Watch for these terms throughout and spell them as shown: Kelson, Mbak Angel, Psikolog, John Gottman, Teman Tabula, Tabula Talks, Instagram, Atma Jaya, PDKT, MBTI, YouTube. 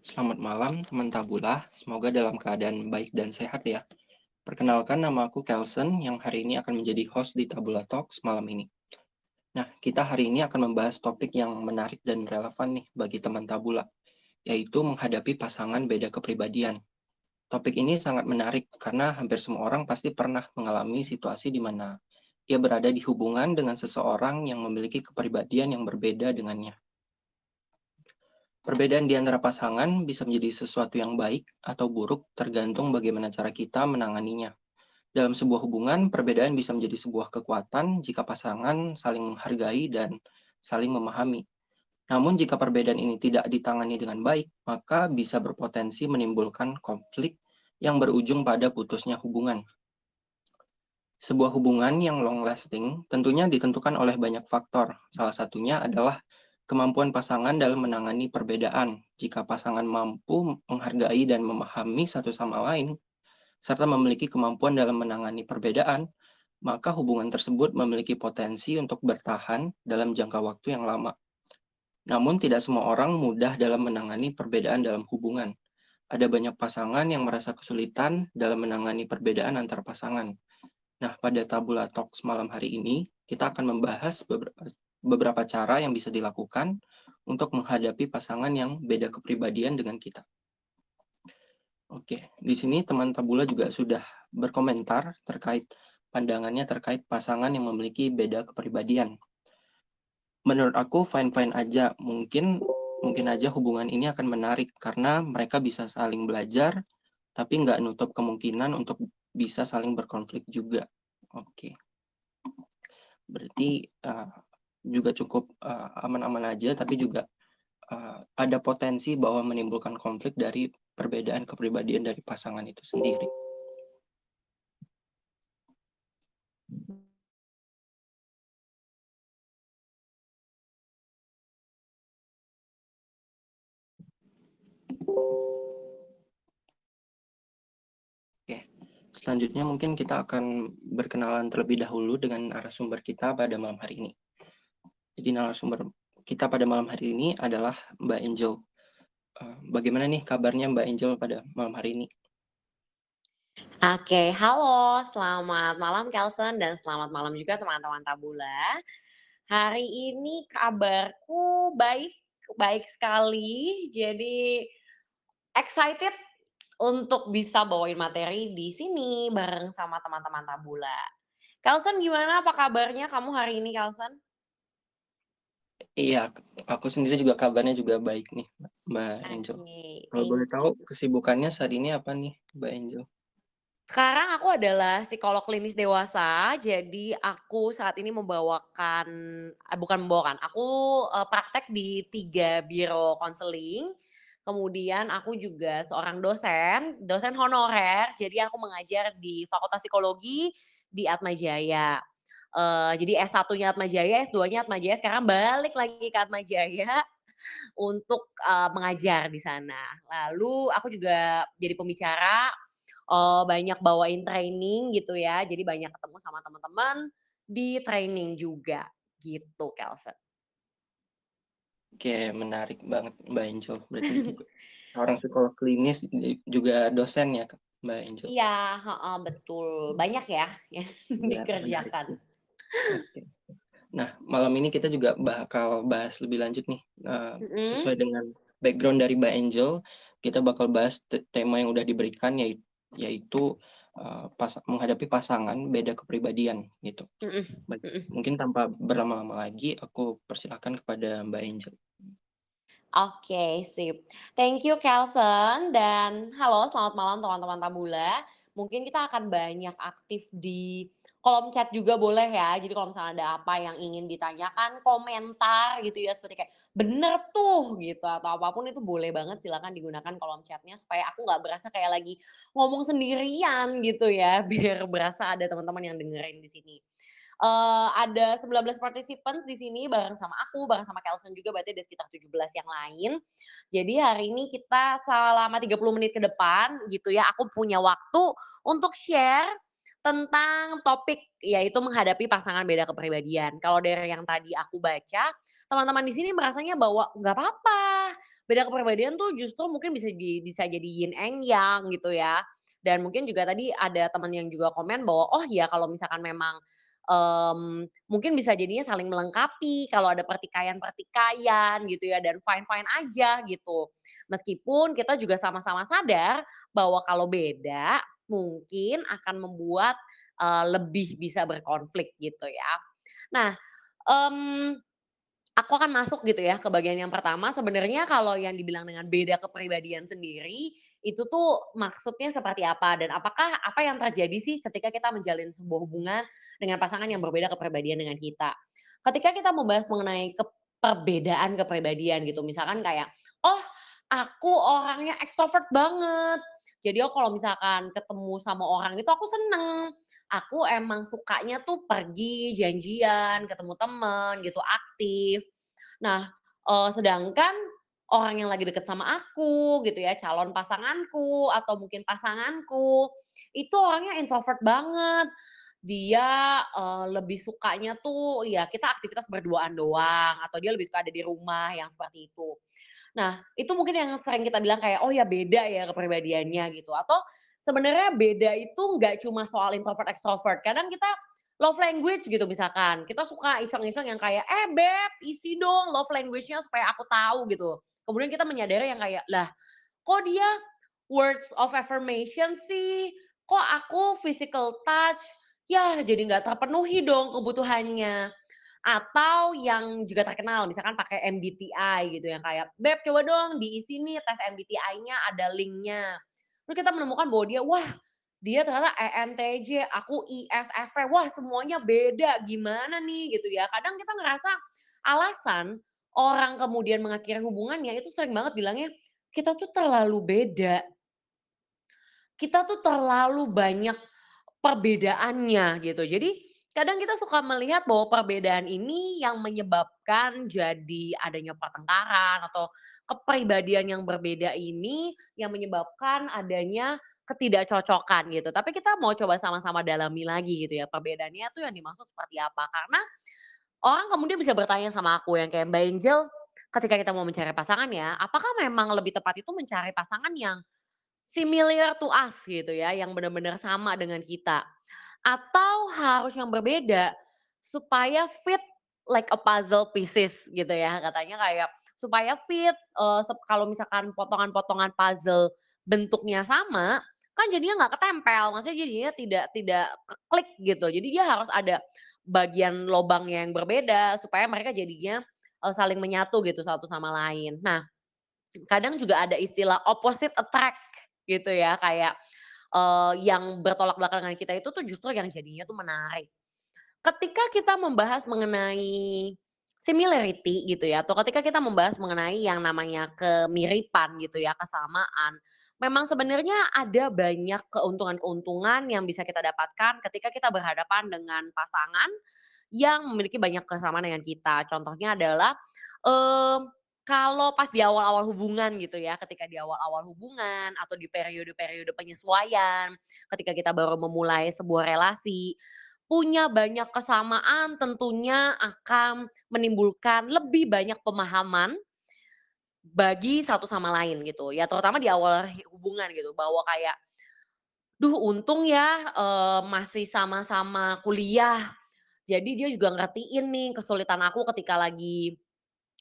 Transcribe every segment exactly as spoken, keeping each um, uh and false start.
Selamat malam teman Tabula, semoga dalam keadaan baik dan sehat ya. Perkenalkan, nama aku Kelson yang hari ini akan menjadi host di Tabula Talks malam ini. Nah, kita hari ini akan membahas topik yang menarik dan relevan nih bagi teman Tabula, yaitu menghadapi pasangan beda kepribadian. Topik ini sangat menarik karena hampir semua orang pasti pernah mengalami situasi di mana ia berada di hubungan dengan seseorang yang memiliki kepribadian yang berbeda dengannya. Perbedaan di antara pasangan bisa menjadi sesuatu yang baik atau buruk tergantung bagaimana cara kita menanganinya. Dalam sebuah hubungan, perbedaan bisa menjadi sebuah kekuatan jika pasangan saling menghargai dan saling memahami. Namun jika perbedaan ini tidak ditangani dengan baik, maka bisa berpotensi menimbulkan konflik yang berujung pada putusnya hubungan. Sebuah hubungan yang long lasting tentunya ditentukan oleh banyak faktor. Salah satunya adalah kemampuan pasangan dalam menangani perbedaan. Jika pasangan mampu menghargai dan memahami satu sama lain, serta memiliki kemampuan dalam menangani perbedaan, maka hubungan tersebut memiliki potensi untuk bertahan dalam jangka waktu yang lama. Namun tidak semua orang mudah dalam menangani perbedaan dalam hubungan. Ada banyak pasangan yang merasa kesulitan dalam menangani perbedaan antar pasangan. Nah, pada Tabula Talks malam hari ini, kita akan membahas beberapa beberapa cara yang bisa dilakukan untuk menghadapi pasangan yang beda kepribadian dengan kita. Oke, di sini teman Tabula juga sudah berkomentar terkait pandangannya terkait pasangan yang memiliki beda kepribadian. Menurut aku fine-fine aja, mungkin mungkin aja hubungan ini akan menarik karena mereka bisa saling belajar, tapi nggak nutup kemungkinan untuk bisa saling berkonflik juga. Oke, berarti uh, juga cukup aman-aman uh, aja, tapi juga uh, ada potensi bahwa menimbulkan konflik dari perbedaan kepribadian dari pasangan itu sendiri. Oke, selanjutnya mungkin kita akan berkenalan terlebih dahulu dengan narasumber kita pada malam hari ini. Jadi narasumber kita pada malam hari ini adalah Mbak Angel. Bagaimana nih kabarnya Mbak Angel pada malam hari ini? Oke, halo. Selamat malam Kelson dan selamat malam juga teman-teman Tabula. Hari ini kabarku baik, baik sekali. Jadi excited untuk bisa bawain materi di sini bareng sama teman-teman Tabula. Kelson, gimana apa kabarnya kamu hari ini Kelson? Iya, aku sendiri juga kabarnya juga baik nih, Mbak Angel. Okay. Kalau boleh tahu kesibukannya saat ini apa nih, Mbak Angel? Sekarang aku adalah psikolog klinis dewasa, jadi aku saat ini membawakan, bukan membawakan, aku praktek di tiga biro konseling. Kemudian aku juga seorang dosen, dosen honorer, jadi aku mengajar di Fakultas Psikologi di Atma Jaya. Uh, jadi S satunya Atma Jaya, S duanya Atma Jaya, sekarang balik lagi ke Atma Jaya untuk uh, mengajar di sana. Lalu aku juga jadi pembicara, uh, banyak bawain training gitu ya, jadi banyak ketemu sama teman-teman di training juga gitu, Kelson. Oke, menarik banget Mbak Angel, berarti juga orang psikolog klinis juga dosen ya Mbak Angel? Iya, betul, banyak ya yang dikerjakan. Menarik. Oke. Nah, malam ini kita juga bakal bahas lebih lanjut nih, uh, mm-hmm. sesuai dengan background dari Mbak Angel, kita bakal bahas te tema yang udah diberikan, yaitu, yaitu uh, pas menghadapi pasangan beda kepribadian gitu. Mm-hmm. Mungkin tanpa berlama-lama lagi, aku persilakan kepada Mbak Angel. Oke, okay, sip. Thank you Kelson dan halo, selamat malam teman-teman Tabula. Mungkin kita akan banyak aktif di kolom chat juga boleh ya, jadi kalau misalnya ada apa yang ingin ditanyakan, komentar gitu ya, seperti kayak bener tuh gitu atau apapun itu boleh banget, silakan digunakan kolom chatnya supaya aku nggak berasa kayak lagi ngomong sendirian gitu ya, biar berasa ada teman-teman yang dengerin di sini. Uh, ada sembilan belas participants di sini bareng sama aku, bareng sama Kelson juga, berarti ada sekitar tujuh belas yang lain. Jadi hari ini kita selama tiga puluh menit ke depan gitu ya, aku punya waktu untuk share tentang topik yaitu menghadapi pasangan beda kepribadian. Kalau dari yang tadi aku baca, teman-teman di sini merasanya bahwa nggak apa-apa, beda kepribadian tuh justru mungkin bisa bisa jadi yin and yang gitu ya. Dan mungkin juga tadi ada teman yang juga komen bahwa oh ya kalau misalkan memang um, mungkin bisa jadinya saling melengkapi kalau ada pertikaian-pertikaian gitu ya, dan fine-fine aja gitu. Meskipun kita juga sama-sama sadar bahwa kalau beda mungkin akan membuat uh, lebih bisa berkonflik gitu ya. Nah, um, aku akan masuk gitu ya ke bagian yang pertama. Sebenarnya kalau yang dibilang dengan beda kepribadian sendiri, itu tuh maksudnya seperti apa? Dan apakah apa yang terjadi sih ketika kita menjalin sebuah hubungan dengan pasangan yang berbeda kepribadian dengan kita? Ketika kita membahas mengenai ke- perbedaan kepribadian gitu, misalkan kayak, oh aku orangnya ekstrovert banget. Jadi oh kalau misalkan ketemu sama orang itu aku seneng. Aku emang sukanya tuh pergi, janjian, ketemu temen gitu, aktif. Nah eh, sedangkan orang yang lagi deket sama aku gitu ya, calon pasanganku atau mungkin pasanganku, itu orangnya introvert banget. Dia eh, lebih sukanya tuh ya kita aktivitas berduaan doang. Atau dia lebih suka ada di rumah yang seperti itu. Nah, itu mungkin yang sering kita bilang kayak oh ya beda ya kepribadiannya gitu. Atau sebenarnya beda itu nggak cuma soal introvert extrovert. Kadang kita love language gitu misalkan. Kita suka iseng-iseng yang kayak eh beb, isi dong love language-nya supaya aku tahu gitu. Kemudian kita menyadari yang kayak lah, kok dia words of affirmation sih? Kok aku physical touch? Ya, jadi nggak terpenuhi dong kebutuhannya. Atau yang juga terkenal misalkan pakai M B T I gitu yang kayak beb coba dong diisi nih tes M B T I-nya ada linknya. Lalu kita menemukan bahwa dia wah dia ternyata E N T J, aku I S F P, wah semuanya beda gimana nih gitu ya. Kadang kita ngerasa alasan orang kemudian mengakhiri hubungannya itu sering banget bilangnya kita tuh terlalu beda, kita tuh terlalu banyak perbedaannya gitu. Jadi kadang kita suka melihat bahwa perbedaan ini yang menyebabkan jadi adanya pertengkaran atau kepribadian yang berbeda ini yang menyebabkan adanya ketidakcocokan gitu. Tapi kita mau coba sama-sama dalami lagi gitu ya, perbedaannya tuh yang dimaksud seperti apa. Karena orang kemudian bisa bertanya sama aku yang kayak Mbak Angel, ketika kita mau mencari pasangan ya, apakah memang lebih tepat itu mencari pasangan yang similar to us gitu ya, yang benar-benar sama dengan kita? Atau harus yang berbeda supaya fit like a puzzle pieces gitu ya, katanya kayak supaya fit uh, kalau misalkan potongan-potongan puzzle bentuknya sama kan jadinya nggak ketempel, maksudnya jadinya tidak tidak klik gitu. Jadi dia harus ada bagian lobangnya yang berbeda supaya mereka jadinya uh, saling menyatu gitu satu sama lain. Nah kadang juga ada istilah opposite attract gitu ya, kayak Uh, yang bertolak belakang dengan kita itu tuh justru yang jadinya tuh menarik. Ketika kita membahas mengenai similarity gitu ya, atau ketika kita membahas mengenai yang namanya kemiripan gitu ya, kesamaan, memang sebenarnya ada banyak keuntungan-keuntungan yang bisa kita dapatkan ketika kita berhadapan dengan pasangan yang memiliki banyak kesamaan dengan kita. Contohnya adalah uh, kalau pas di awal-awal hubungan gitu ya, ketika di awal-awal hubungan atau di periode-periode penyesuaian, ketika kita baru memulai sebuah relasi, punya banyak kesamaan tentunya akan menimbulkan lebih banyak pemahaman bagi satu sama lain gitu. Ya terutama di awal hubungan gitu, bahwa kayak, duh untung ya eh, masih sama-sama kuliah, jadi dia juga ngertiin nih kesulitan aku ketika lagi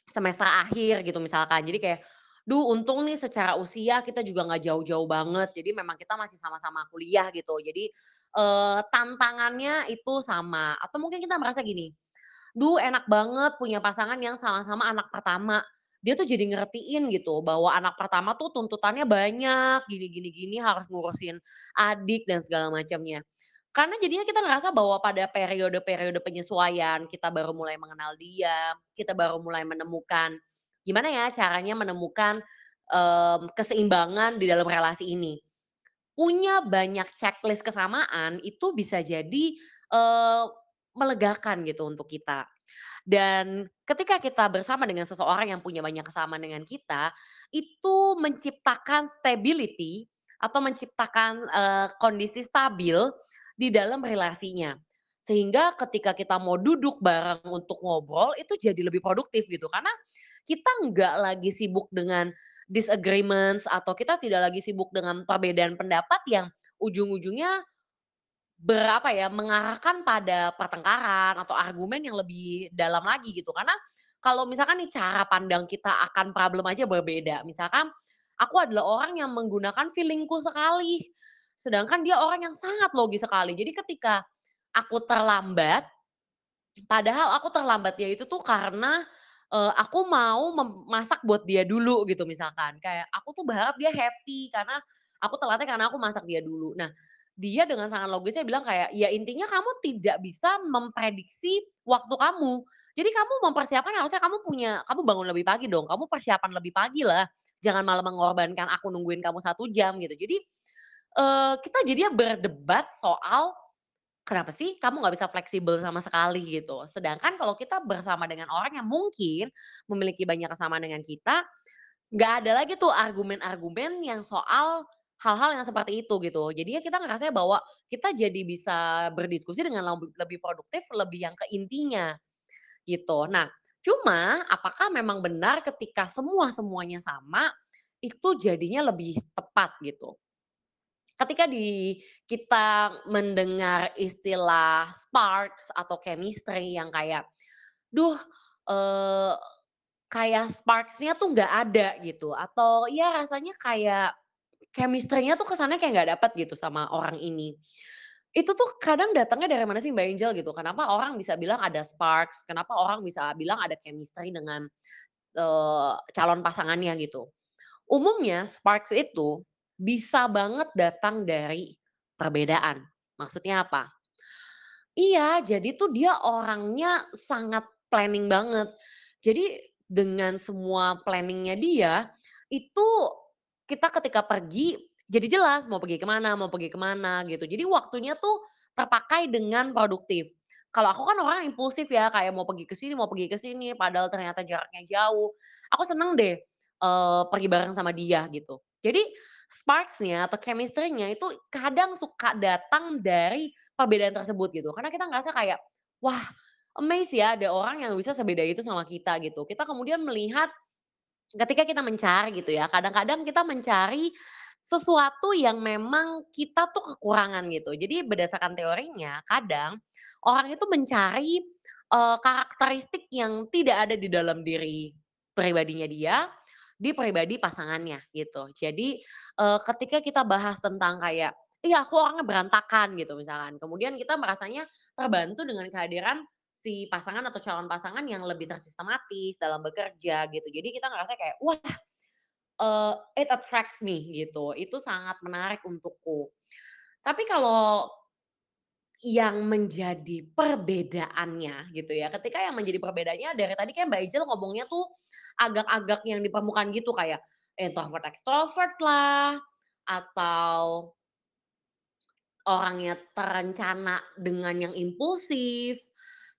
semester akhir gitu misalkan. Jadi kayak duh untung nih secara usia kita juga gak jauh-jauh banget, jadi memang kita masih sama-sama kuliah gitu, jadi e, tantangannya itu sama. Atau mungkin kita merasa gini, duh enak banget punya pasangan yang sama-sama anak pertama, dia tuh jadi ngertiin gitu bahwa anak pertama tuh tuntutannya banyak, gini-gini-gini harus ngurusin adik dan segala macamnya. Karena jadinya kita ngerasa bahwa pada periode-periode penyesuaian, kita baru mulai mengenal dia, kita baru mulai menemukan gimana ya caranya menemukan um, keseimbangan di dalam relasi ini. Punya banyak checklist kesamaan itu bisa jadi um, melegakan gitu untuk kita. Dan ketika kita bersama dengan seseorang yang punya banyak kesamaan dengan kita, itu menciptakan stability atau menciptakan uh, kondisi stabil di dalam relasinya. Sehingga ketika kita mau duduk bareng untuk ngobrol itu jadi lebih produktif gitu. Karena kita nggak lagi sibuk dengan disagreements atau kita tidak lagi sibuk dengan perbedaan pendapat yang ujung-ujungnya berapa ya mengarahkan pada pertengkaran atau argumen yang lebih dalam lagi gitu. Karena kalau misalkan nih cara pandang kita akan problem aja berbeda. Misalkan aku adalah orang yang menggunakan feelingku sekali, sedangkan dia orang yang sangat logis sekali. Jadi ketika aku terlambat, padahal aku terlambat ya itu tuh karena uh, aku mau memasak buat dia dulu gitu misalkan. Kayak aku tuh berharap dia happy karena aku telatnya karena aku masak dia dulu. Nah, dia dengan sangat logisnya bilang kayak, ya intinya kamu tidak bisa memprediksi waktu kamu. Jadi kamu mempersiapkan, harusnya kamu punya, kamu bangun lebih pagi dong, kamu persiapan lebih pagi lah. Jangan malah mengorbankan aku nungguin kamu satu jam gitu. Jadi uh, kita jadinya berdebat soal kenapa sih kamu gak bisa fleksibel sama sekali gitu. Sedangkan kalau kita bersama dengan orang yang mungkin memiliki banyak kesamaan dengan kita, gak ada lagi tuh argumen-argumen yang soal hal-hal yang seperti itu gitu. Jadinya kita ngerasanya bahwa kita jadi bisa berdiskusi dengan lebih produktif, lebih yang ke intinya gitu. Nah, cuma apakah memang benar ketika semua-semuanya sama itu jadinya lebih tepat gitu. Ketika di kita mendengar istilah sparks atau chemistry yang kayak duh eh, kayak sparksnya tuh nggak ada gitu, atau ya rasanya kayak chemistry-nya tuh kesannya kayak nggak dapet gitu sama orang ini. Itu tuh kadang datangnya dari mana sih Mbak Angel gitu? Kenapa orang bisa bilang ada sparks? Kenapa orang bisa bilang ada chemistry dengan uh, calon pasangannya gitu? Umumnya sparks itu bisa banget datang dari perbedaan. Maksudnya apa? Iya, jadi tuh dia orangnya sangat planning banget. Jadi dengan semua planningnya dia itu, kita ketika pergi jadi jelas mau pergi kemana, mau pergi kemana gitu. Jadi waktunya tuh terpakai dengan produktif. Kalau aku kan orang impulsif ya, kayak mau pergi ke sini, mau pergi ke sini, padahal ternyata jaraknya jauh. Aku seneng deh uh, pergi bareng sama dia gitu. Jadi sparks-nya atau chemistry-nya itu kadang suka datang dari perbedaan tersebut gitu. Karena kita ngerasa kayak, wah amazed ya ada orang yang bisa sebeda itu sama kita gitu. Kita kemudian melihat ketika kita mencari gitu ya, kadang-kadang kita mencari sesuatu yang memang kita tuh kekurangan gitu. Jadi berdasarkan teorinya, kadang orang itu mencari uh, karakteristik yang tidak ada di dalam diri pribadinya dia, di pribadi pasangannya gitu. Jadi uh, ketika kita bahas tentang kayak, iya aku orangnya berantakan gitu misalkan. Kemudian kita merasanya terbantu dengan kehadiran si pasangan atau calon pasangan yang lebih tersistematis dalam bekerja gitu. Jadi kita ngerasa kayak wah uh, it attracts me gitu. Itu sangat menarik untukku. Tapi kalau yang menjadi perbedaannya gitu ya. Ketika yang menjadi perbedaannya dari tadi kayak Mbak Angel ngomongnya tuh agak-agak yang di permukaan gitu kayak introvert extrovert lah, atau orangnya terencana dengan yang impulsif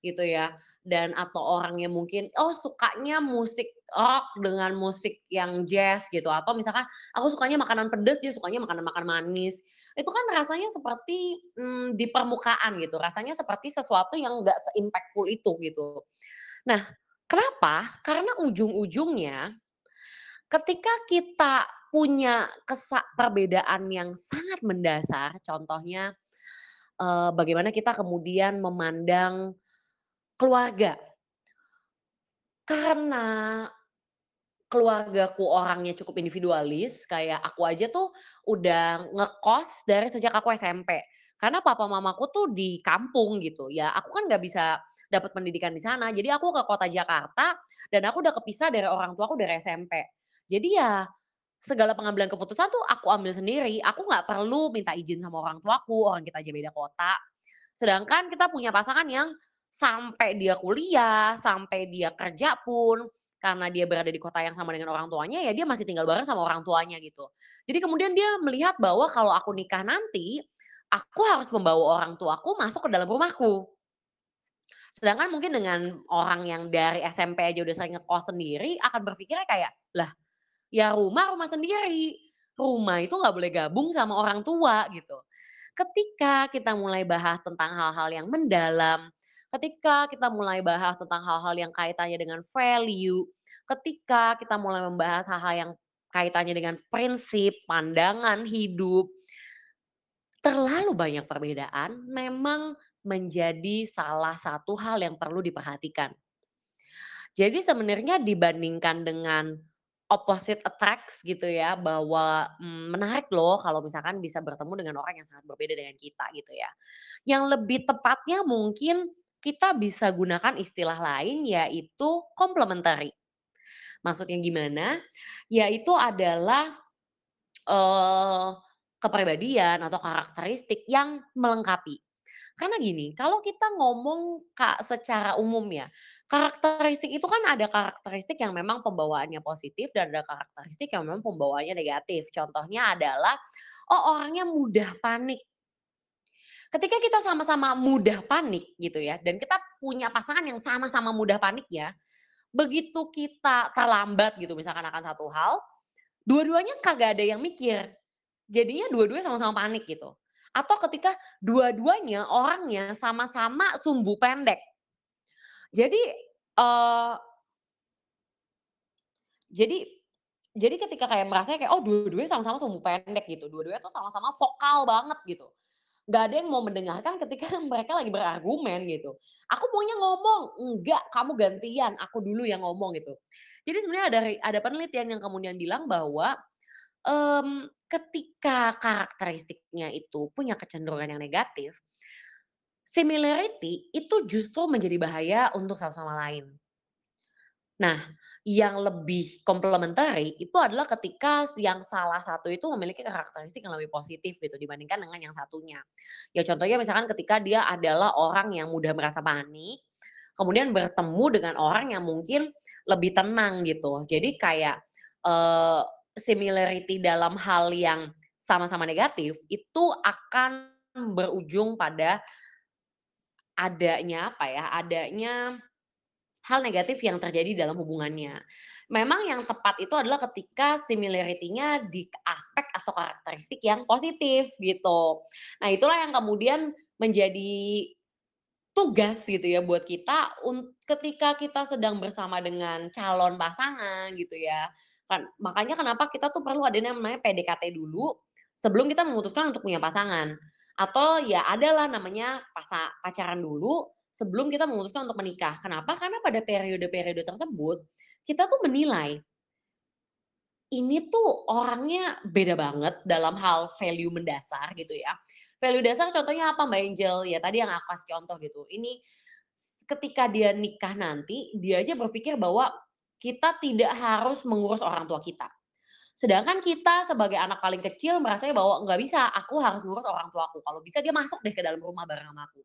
gitu ya, dan atau orangnya mungkin oh sukanya musik rock dengan musik yang jazz gitu, atau misalkan aku sukanya makanan pedas, dia sukanya makanan-makanan manis. Itu kan rasanya seperti hmm, di permukaan gitu, rasanya seperti sesuatu yang gak se-impactful itu gitu. Nah kenapa? Karena ujung-ujungnya ketika kita punya kesak perbedaan yang sangat mendasar, contohnya eh, bagaimana kita kemudian memandang keluarga. Karena keluargaku orangnya cukup individualis, kayak aku aja tuh udah ngekos dari sejak aku S M P. Karena papa mamaku tuh di kampung gitu. Ya aku kan gak bisa dapat pendidikan di sana, jadi aku ke kota Jakarta dan aku udah kepisah dari orang tuaku dari S M P. Jadi ya segala pengambilan keputusan tuh aku ambil sendiri, aku gak perlu minta izin sama orang tuaku, orang kita aja beda kota. Sedangkan kita punya pasangan yang sampai dia kuliah, sampai dia kerja pun, karena dia berada di kota yang sama dengan orang tuanya, ya dia masih tinggal bareng sama orang tuanya gitu. Jadi kemudian dia melihat bahwa kalau aku nikah nanti, aku harus membawa orang tuaku masuk ke dalam rumahku. Sedangkan mungkin dengan orang yang dari S M P aja udah sering ngekos sendiri, akan berpikirnya kayak, lah ya rumah rumah sendiri, rumah itu gak boleh gabung sama orang tua gitu. Ketika kita mulai bahas tentang hal-hal yang mendalam, ketika kita mulai bahas tentang hal-hal yang kaitannya dengan value, ketika kita mulai membahas hal-hal yang kaitannya dengan prinsip, pandangan hidup, terlalu banyak perbedaan memang menjadi salah satu hal yang perlu diperhatikan. Jadi sebenarnya dibandingkan dengan opposite attracts gitu ya, bahwa hmm, menarik loh kalau misalkan bisa bertemu dengan orang yang sangat berbeda dengan kita gitu ya. Yang lebih tepatnya mungkin kita bisa gunakan istilah lain, yaitu complementary. Maksudnya gimana? Yaitu adalah uh, kepribadian atau karakteristik yang melengkapi. Karena gini, kalau kita ngomong Kak, secara umum ya, karakteristik itu kan ada karakteristik yang memang pembawaannya positif dan ada karakteristik yang memang pembawaannya negatif. Contohnya adalah, oh orangnya mudah panik. Ketika kita sama-sama mudah panik gitu ya, dan kita punya pasangan yang sama-sama mudah panik ya, begitu kita terlambat gitu misalkan akan satu hal, dua-duanya kagak ada yang mikir. Jadinya dua-duanya sama-sama panik gitu. Atau ketika dua-duanya orangnya sama-sama sumbu pendek. Jadi uh, jadi jadi ketika kayak merasa kayak oh dua-duanya sama-sama sumbu pendek gitu. Dua-duanya tuh sama-sama vokal banget gitu. Gak ada yang mau mendengarkan ketika mereka lagi berargumen gitu. Aku maunya ngomong, enggak, kamu gantian, aku dulu yang ngomong gitu. Jadi sebenarnya ada ada penelitian yang kemudian bilang bahwa um, ketika karakteristiknya itu punya kecenderungan yang negatif, similarity itu justru menjadi bahaya untuk satu sama lain. Nah, yang lebih complementary itu adalah ketika yang salah satu itu memiliki karakteristik yang lebih positif gitu dibandingkan dengan yang satunya. Ya contohnya misalkan ketika dia adalah orang yang mudah merasa panik, kemudian bertemu dengan orang yang mungkin lebih tenang gitu. Jadi kayak eh, similarity dalam hal yang sama-sama negatif itu akan berujung pada adanya apa ya, adanya hal negatif yang terjadi dalam hubungannya. Memang yang tepat itu adalah ketika similarity-nya di aspek atau karakteristik yang positif gitu. Nah itulah yang kemudian menjadi tugas gitu ya buat kita ketika kita sedang bersama dengan calon pasangan gitu ya. Kan, makanya kenapa kita tuh perlu ada namanya P D K T dulu sebelum kita memutuskan untuk punya pasangan, atau ya adalah namanya pasa, pacaran dulu sebelum kita memutuskan untuk menikah. Kenapa? Karena pada periode-periode tersebut kita tuh menilai ini tuh orangnya beda banget dalam hal value mendasar gitu ya. Value dasar contohnya apa Mbak Angel? Ya tadi yang aku kasih contoh gitu. Ini ketika dia nikah nanti dia aja berpikir bahwa kita tidak harus mengurus orang tua kita. Sedangkan kita sebagai anak paling kecil merasanya bahwa nggak bisa, aku harus ngurus orang tua aku. Kalau bisa dia masuk deh ke dalam rumah bareng sama aku.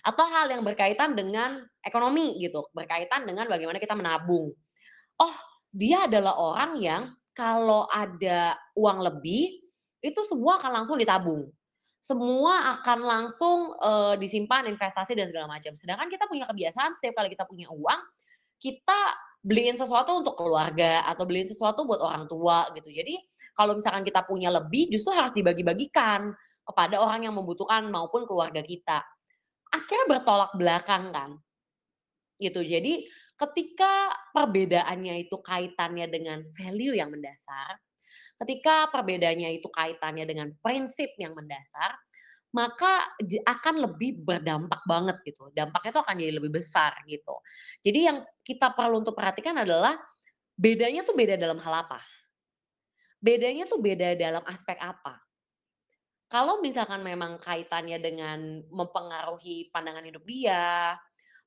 Atau hal yang berkaitan dengan ekonomi gitu, berkaitan dengan bagaimana kita menabung. Oh, dia adalah orang yang kalau ada uang lebih, itu semua akan langsung ditabung. Semua akan langsung e, disimpan, investasi dan segala macam. Sedangkan kita punya kebiasaan setiap kali kita punya uang, kita beliin sesuatu untuk keluarga atau beliin sesuatu buat orang tua gitu. Jadi kalau misalkan kita punya lebih justru harus dibagi-bagikan kepada orang yang membutuhkan maupun keluarga kita. Akhirnya bertolak belakang kan gitu. Jadi ketika perbedaannya itu kaitannya dengan value yang mendasar, ketika perbedaannya itu kaitannya dengan prinsip yang mendasar, maka akan lebih berdampak banget gitu. Dampaknya itu akan jadi lebih besar gitu. Jadi yang kita perlu untuk perhatikan adalah bedanya tuh beda dalam hal apa? Bedanya tuh beda dalam aspek apa? Kalau misalkan memang kaitannya dengan mempengaruhi pandangan hidup dia,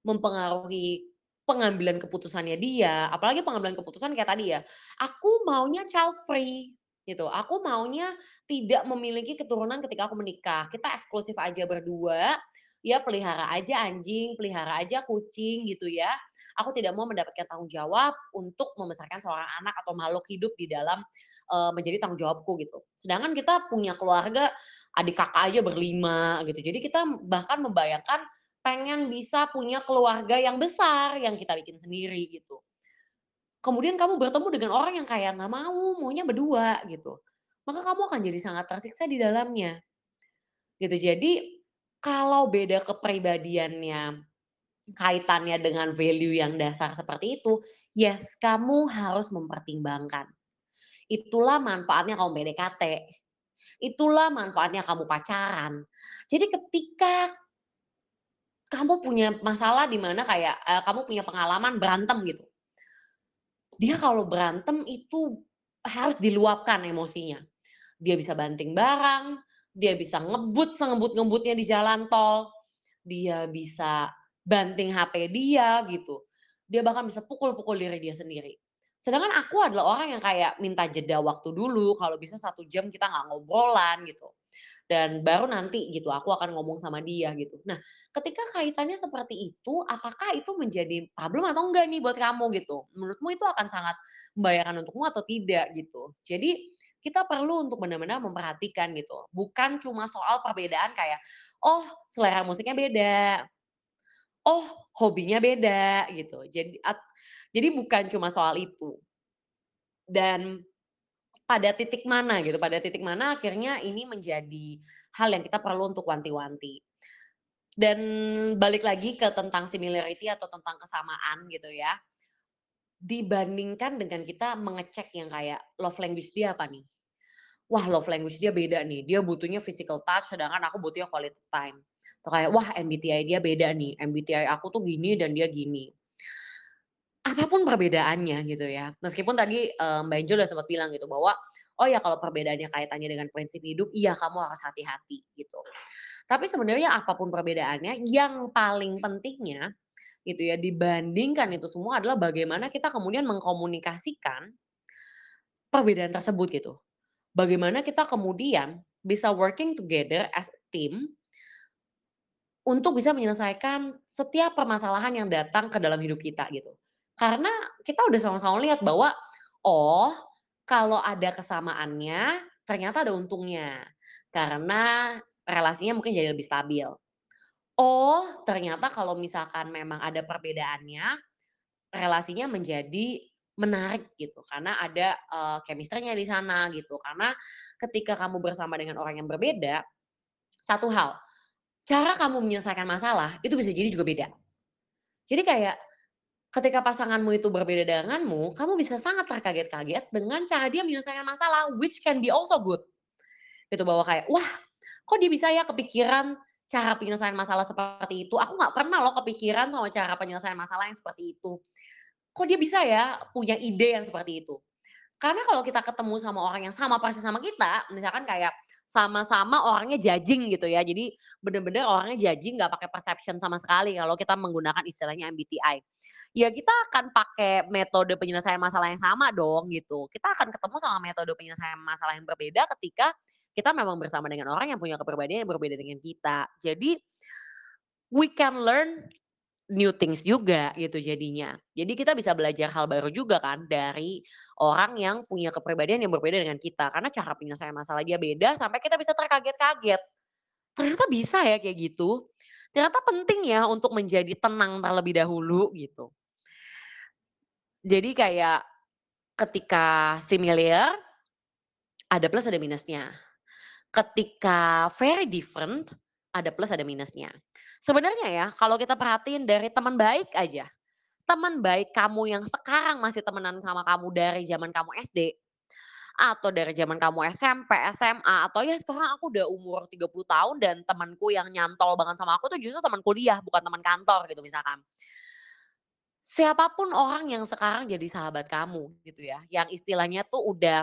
mempengaruhi pengambilan keputusannya dia, apalagi pengambilan keputusan kayak tadi ya, aku maunya child free. Gitu. Aku maunya tidak memiliki keturunan ketika aku menikah. Kita eksklusif aja berdua, ya pelihara aja anjing, pelihara aja kucing gitu ya. Aku tidak mau mendapatkan tanggung jawab untuk membesarkan seorang anak atau makhluk hidup di dalam e, menjadi tanggung jawabku gitu. Sedangkan kita punya keluarga, adik kakak aja berlima gitu. Jadi kita bahkan membayangkan pengen bisa punya keluarga yang besar yang kita bikin sendiri gitu. Kemudian kamu bertemu dengan orang yang kayak gak mau, maunya berdua gitu. Maka kamu akan jadi sangat tersiksa di dalamnya. Gitu. Jadi kalau beda kepribadiannya kaitannya dengan value yang dasar seperti itu, yes kamu harus mempertimbangkan. Itulah manfaatnya kamu B D K T. Itulah manfaatnya kamu pacaran. Jadi ketika kamu punya masalah di mana kayak uh, kamu punya pengalaman berantem gitu. Dia kalau berantem itu harus diluapkan emosinya. Dia bisa banting barang, dia bisa ngebut sengebut-ngebutnya di jalan tol, dia bisa banting H P dia gitu. Dia bahkan bisa pukul-pukul diri dia sendiri. Sedangkan aku adalah orang yang kayak minta jeda waktu dulu, kalau bisa satu jam kita nggak ngobrolan gitu. Dan baru nanti gitu aku akan ngomong sama dia gitu. Nah ketika kaitannya seperti itu, apakah itu menjadi problem atau enggak nih buat kamu gitu? Menurutmu itu akan sangat membahayakan untukmu atau tidak gitu? Jadi kita perlu untuk benar-benar memperhatikan gitu. Bukan cuma soal perbedaan kayak, oh selera musiknya beda, oh hobinya beda gitu. Jadi at- Jadi bukan cuma soal itu. Dan pada titik mana gitu, pada titik mana akhirnya ini menjadi hal yang kita perlu untuk wanti-wanti. Dan balik lagi ke tentang similarity atau tentang kesamaan gitu ya. Dibandingkan dengan kita mengecek yang kayak love language dia apa nih. Wah love language dia beda nih, dia butuhnya physical touch sedangkan aku butuhnya quality time. Atau kayak wah M B T I dia beda nih, M B T I aku tuh gini dan dia gini. Apapun perbedaannya gitu ya. Meskipun tadi um, Mbak Angel udah sempat bilang gitu bahwa oh ya kalau perbedaannya kaitannya dengan prinsip hidup, iya kamu harus hati-hati gitu. Tapi sebenarnya apapun perbedaannya, yang paling pentingnya gitu ya dibandingkan itu semua adalah bagaimana kita kemudian mengkomunikasikan perbedaan tersebut gitu. Bagaimana kita kemudian bisa working together as a team untuk bisa menyelesaikan setiap permasalahan yang datang ke dalam hidup kita gitu. Karena kita udah sama-sama lihat bahwa oh kalau ada kesamaannya ternyata ada untungnya. Karena relasinya mungkin jadi lebih stabil. Oh ternyata kalau misalkan memang ada perbedaannya relasinya menjadi menarik gitu. Karena ada uh, chemistry-nya di sana gitu. Karena ketika kamu bersama dengan orang yang berbeda, satu hal, cara kamu menyelesaikan masalah itu bisa jadi juga beda. Jadi kayak ketika pasanganmu itu berbeda denganmu, kamu bisa sangat terkaget-kaget dengan cara dia menyelesaikan masalah, which can be also good. Gitu bahwa kayak, wah kok dia bisa ya kepikiran cara penyelesaian masalah seperti itu. Aku gak pernah loh kepikiran sama cara penyelesaian masalah yang seperti itu. Kok dia bisa ya punya ide yang seperti itu. Karena kalau kita ketemu sama orang yang sama persis sama kita, misalkan kayak sama-sama orangnya judging gitu ya. Jadi benar-benar orangnya judging gak pakai perception sama sekali kalau kita menggunakan istilahnya M B T I. Ya kita akan pakai metode penyelesaian masalah yang sama dong gitu. Kita akan ketemu sama metode penyelesaian masalah yang berbeda ketika kita memang bersama dengan orang yang punya kepribadian yang berbeda dengan kita. Jadi we can learn new things juga gitu jadinya. Jadi kita bisa belajar hal baru juga kan dari orang yang punya kepribadian yang berbeda dengan kita. Karena cara penyelesaian masalah dia beda sampai kita bisa terkaget-kaget. Ternyata bisa ya kayak gitu. Ternyata penting ya untuk menjadi tenang terlebih dahulu gitu. Jadi kayak ketika similar, ada plus ada minusnya. Ketika very different, ada plus ada minusnya. Sebenarnya ya, kalau kita perhatiin dari teman baik aja. Teman baik kamu yang sekarang masih temenan sama kamu dari zaman kamu S D. Atau dari zaman kamu S M P, S M A. Atau ya sekarang aku udah umur tiga puluh tahun dan temanku yang nyantol banget sama aku tuh justru teman kuliah, bukan teman kantor gitu misalkan. Siapapun orang yang sekarang jadi sahabat kamu gitu ya. Yang istilahnya tuh udah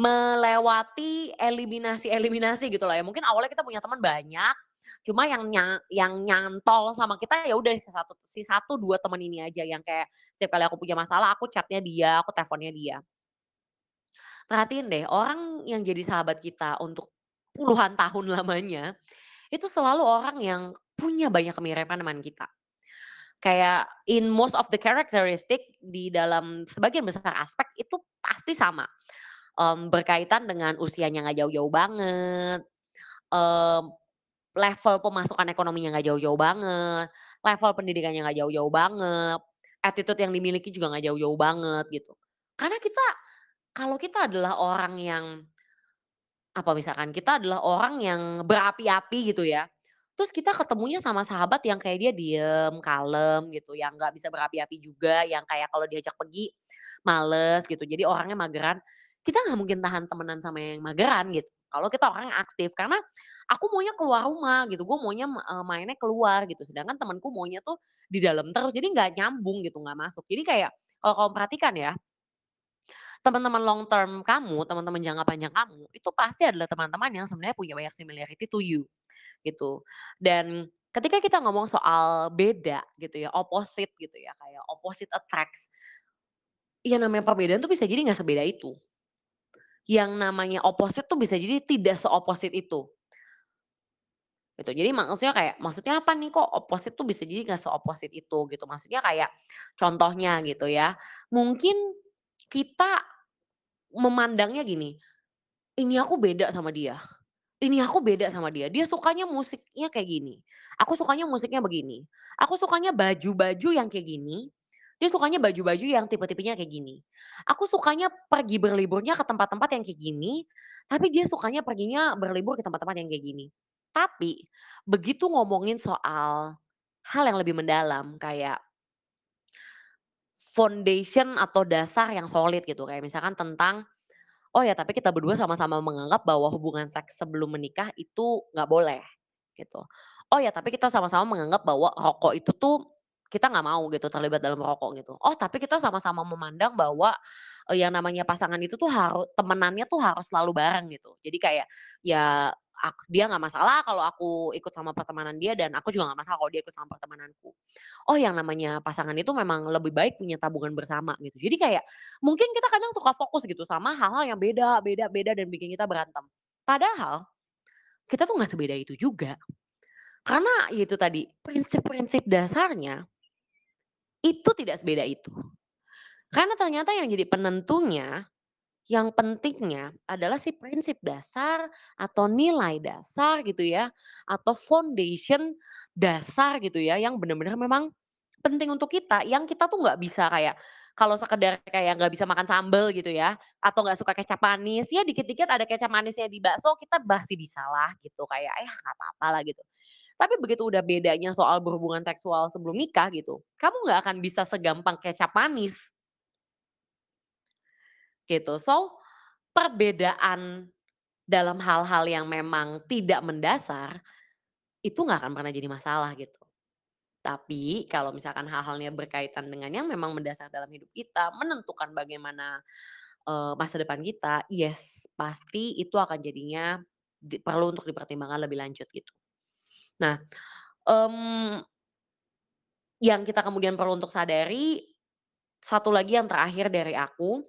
melewati eliminasi-eliminasi gitu lah ya. Mungkin awalnya kita punya teman banyak. Cuma yang yang nyantol sama kita ya udah si satu, si satu dua teman ini aja. Yang kayak setiap kali aku punya masalah aku chatnya dia, aku teleponnya dia. Perhatiin deh orang yang jadi sahabat kita untuk puluhan tahun lamanya. Itu selalu orang yang punya banyak kemiripan dengan kita. Kayak in most of the characteristic di dalam sebagian besar aspek itu pasti sama. Um, berkaitan dengan usianya gak jauh-jauh banget. Um, level pemasukan ekonominya gak jauh-jauh banget. Level pendidikannya gak jauh-jauh banget. Attitude yang dimiliki juga gak jauh-jauh banget gitu. Karena kita, kalau kita adalah orang yang, apa misalkan kita adalah orang yang berapi-api gitu ya. Terus kita ketemunya sama sahabat yang kayak dia diem, kalem gitu. Yang gak bisa berapi-api juga. Yang kayak kalau diajak pergi males gitu. Jadi orangnya mageran. kita nggak mungkin tahan temenan sama yang mageran gitu. Kalau kita orang aktif, karena aku maunya keluar rumah gitu, gue maunya mainnya keluar gitu. Sedangkan temanku maunya tuh di dalam terus, jadi nggak nyambung gitu, nggak masuk. Jadi kayak kalau kamu perhatikan ya, teman-teman long term kamu, teman-teman jangka panjang kamu, itu pasti adalah teman-teman yang sebenarnya punya banyak similarity to you gitu. Dan ketika kita ngomong soal beda gitu ya, opposite gitu ya, kayak opposite attracts, ya namanya perbedaan tuh bisa jadi nggak sebeda itu. Yang namanya opposite tuh bisa jadi tidak se-opposite itu. Gitu. Jadi maksudnya kayak, maksudnya apa nih kok opposite tuh bisa jadi gak se-opposite itu gitu. Maksudnya kayak contohnya gitu ya. Mungkin kita memandangnya gini, ini aku beda sama dia. Ini aku beda sama dia. Dia sukanya musiknya kayak gini. Aku sukanya musiknya begini. Aku sukanya baju-baju yang kayak gini. Dia sukanya baju-baju yang tipe-tipenya kayak gini. Aku sukanya pergi berliburnya ke tempat-tempat yang kayak gini. Tapi dia sukanya perginya berlibur ke tempat-tempat yang kayak gini. Tapi begitu ngomongin soal hal yang lebih mendalam. Kayak foundation atau dasar yang solid gitu. Kayak misalkan tentang, oh ya tapi kita berdua sama-sama menganggap bahwa hubungan seks sebelum menikah itu gak boleh. Gitu. Oh ya tapi kita sama-sama menganggap bahwa rokok itu tuh, kita gak mau gitu terlibat dalam merokok gitu. Oh tapi kita sama-sama memandang bahwa yang namanya pasangan itu tuh harus, temenannya tuh harus selalu bareng gitu. Jadi kayak ya aku, dia gak masalah kalau aku ikut sama pertemanan dia, dan aku juga gak masalah kalau dia ikut sama pertemananku. Oh yang namanya pasangan itu memang lebih baik punya tabungan bersama gitu. Jadi kayak mungkin kita kadang suka fokus gitu sama hal-hal yang beda, beda, beda dan bikin kita berantem. Padahal kita tuh gak sebeda itu juga. Karena itu tadi prinsip-prinsip dasarnya itu tidak sebeda itu. Karena ternyata yang jadi penentunya, yang pentingnya adalah si prinsip dasar atau nilai dasar gitu ya, atau foundation dasar gitu ya, yang benar-benar memang penting untuk kita, yang kita tuh gak bisa kayak, kalau sekedar kayak gak bisa makan sambal gitu ya, atau gak suka kecap manis, ya dikit-dikit ada kecap manisnya di bakso, kita masih bisa lah gitu, kayak eh gak apa-apa lah gitu. Tapi begitu udah bedanya soal berhubungan seksual sebelum nikah gitu, kamu gak akan bisa segampang kecap manis. Gitu, so perbedaan dalam hal-hal yang memang tidak mendasar, itu gak akan pernah jadi masalah gitu. Tapi kalau misalkan hal-halnya berkaitan dengan yang memang mendasar dalam hidup kita, menentukan bagaimana uh, masa depan kita, yes pasti itu akan jadinya di, perlu untuk dipertimbangkan lebih lanjut gitu. Nah, um, yang kita kemudian perlu untuk sadari, satu lagi yang terakhir dari aku,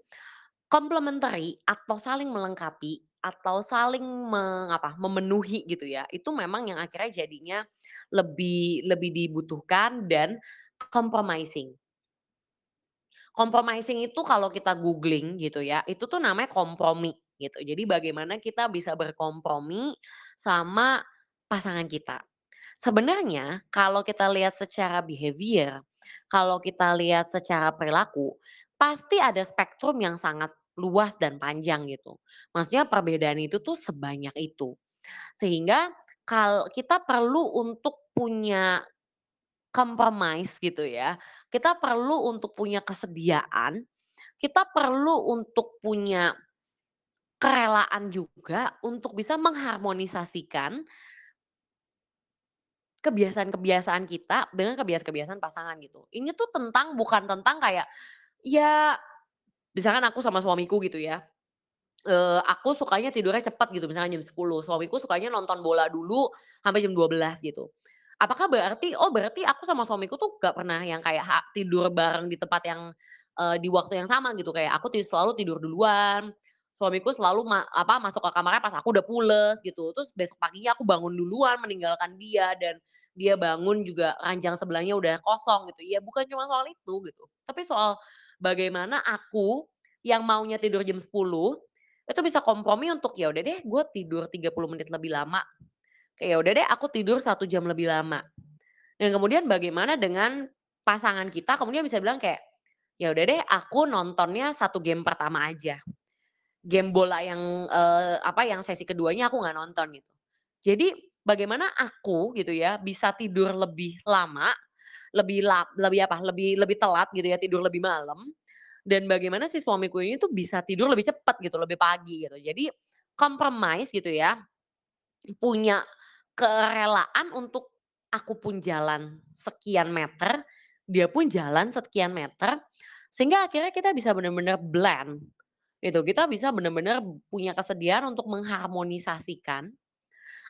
complementary atau saling melengkapi atau saling mengapa memenuhi gitu ya, itu memang yang akhirnya jadinya lebih lebih dibutuhkan. Dan compromising. Compromising itu kalau kita googling gitu ya, itu tuh namanya kompromi gitu. Jadi bagaimana kita bisa berkompromi sama pasangan kita. Sebenarnya kalau kita lihat secara behavior, kalau kita lihat secara perilaku, pasti ada spektrum yang sangat luas dan panjang gitu. Maksudnya perbedaan itu tuh sebanyak itu. Sehingga kalau kita perlu untuk punya compromise gitu ya, kita perlu untuk punya kesediaan, kita perlu untuk punya kerelaan juga untuk bisa mengharmonisasikan kebiasaan-kebiasaan kita dengan kebiasaan-kebiasaan pasangan gitu. Ini tuh tentang, bukan tentang kayak, ya misalkan aku sama suamiku gitu ya, e, aku sukanya tidurnya cepat gitu, misalkan jam sepuluh, suamiku sukanya nonton bola dulu sampai jam dua belas gitu. Apakah berarti, oh berarti aku sama suamiku tuh gak pernah yang kayak ha, tidur bareng di tempat yang, e, di waktu yang sama gitu, kayak aku selalu tidur duluan. Suamiku selalu ma- apa masuk ke kamarnya pas aku udah pules gitu. Terus besok paginya aku bangun duluan meninggalkan dia, dan dia bangun juga ranjang sebelahnya udah kosong gitu. Ya bukan cuma soal itu gitu. Tapi soal bagaimana aku yang maunya tidur jam sepuluh itu bisa kompromi untuk ya udah deh gue tidur tiga puluh menit lebih lama. Kayak ya udah deh aku tidur satu jam lebih lama. Dan kemudian bagaimana dengan pasangan kita, kemudian bisa bilang kayak ya udah deh aku nontonnya satu game pertama aja. Game bola yang eh, apa yang sesi keduanya aku nggak nonton gitu. Jadi bagaimana aku gitu ya bisa tidur lebih lama, lebih lap, lebih apa, lebih lebih telat gitu ya, tidur lebih malam Dan bagaimana si suamiku ini tuh bisa tidur lebih cepat gitu, lebih pagi gitu. Jadi compromise gitu ya, punya kerelaan untuk aku pun jalan sekian meter, dia pun jalan sekian meter, sehingga akhirnya kita bisa benar-benar blend gitu. Kita bisa benar-benar punya kesediaan untuk mengharmonisasikan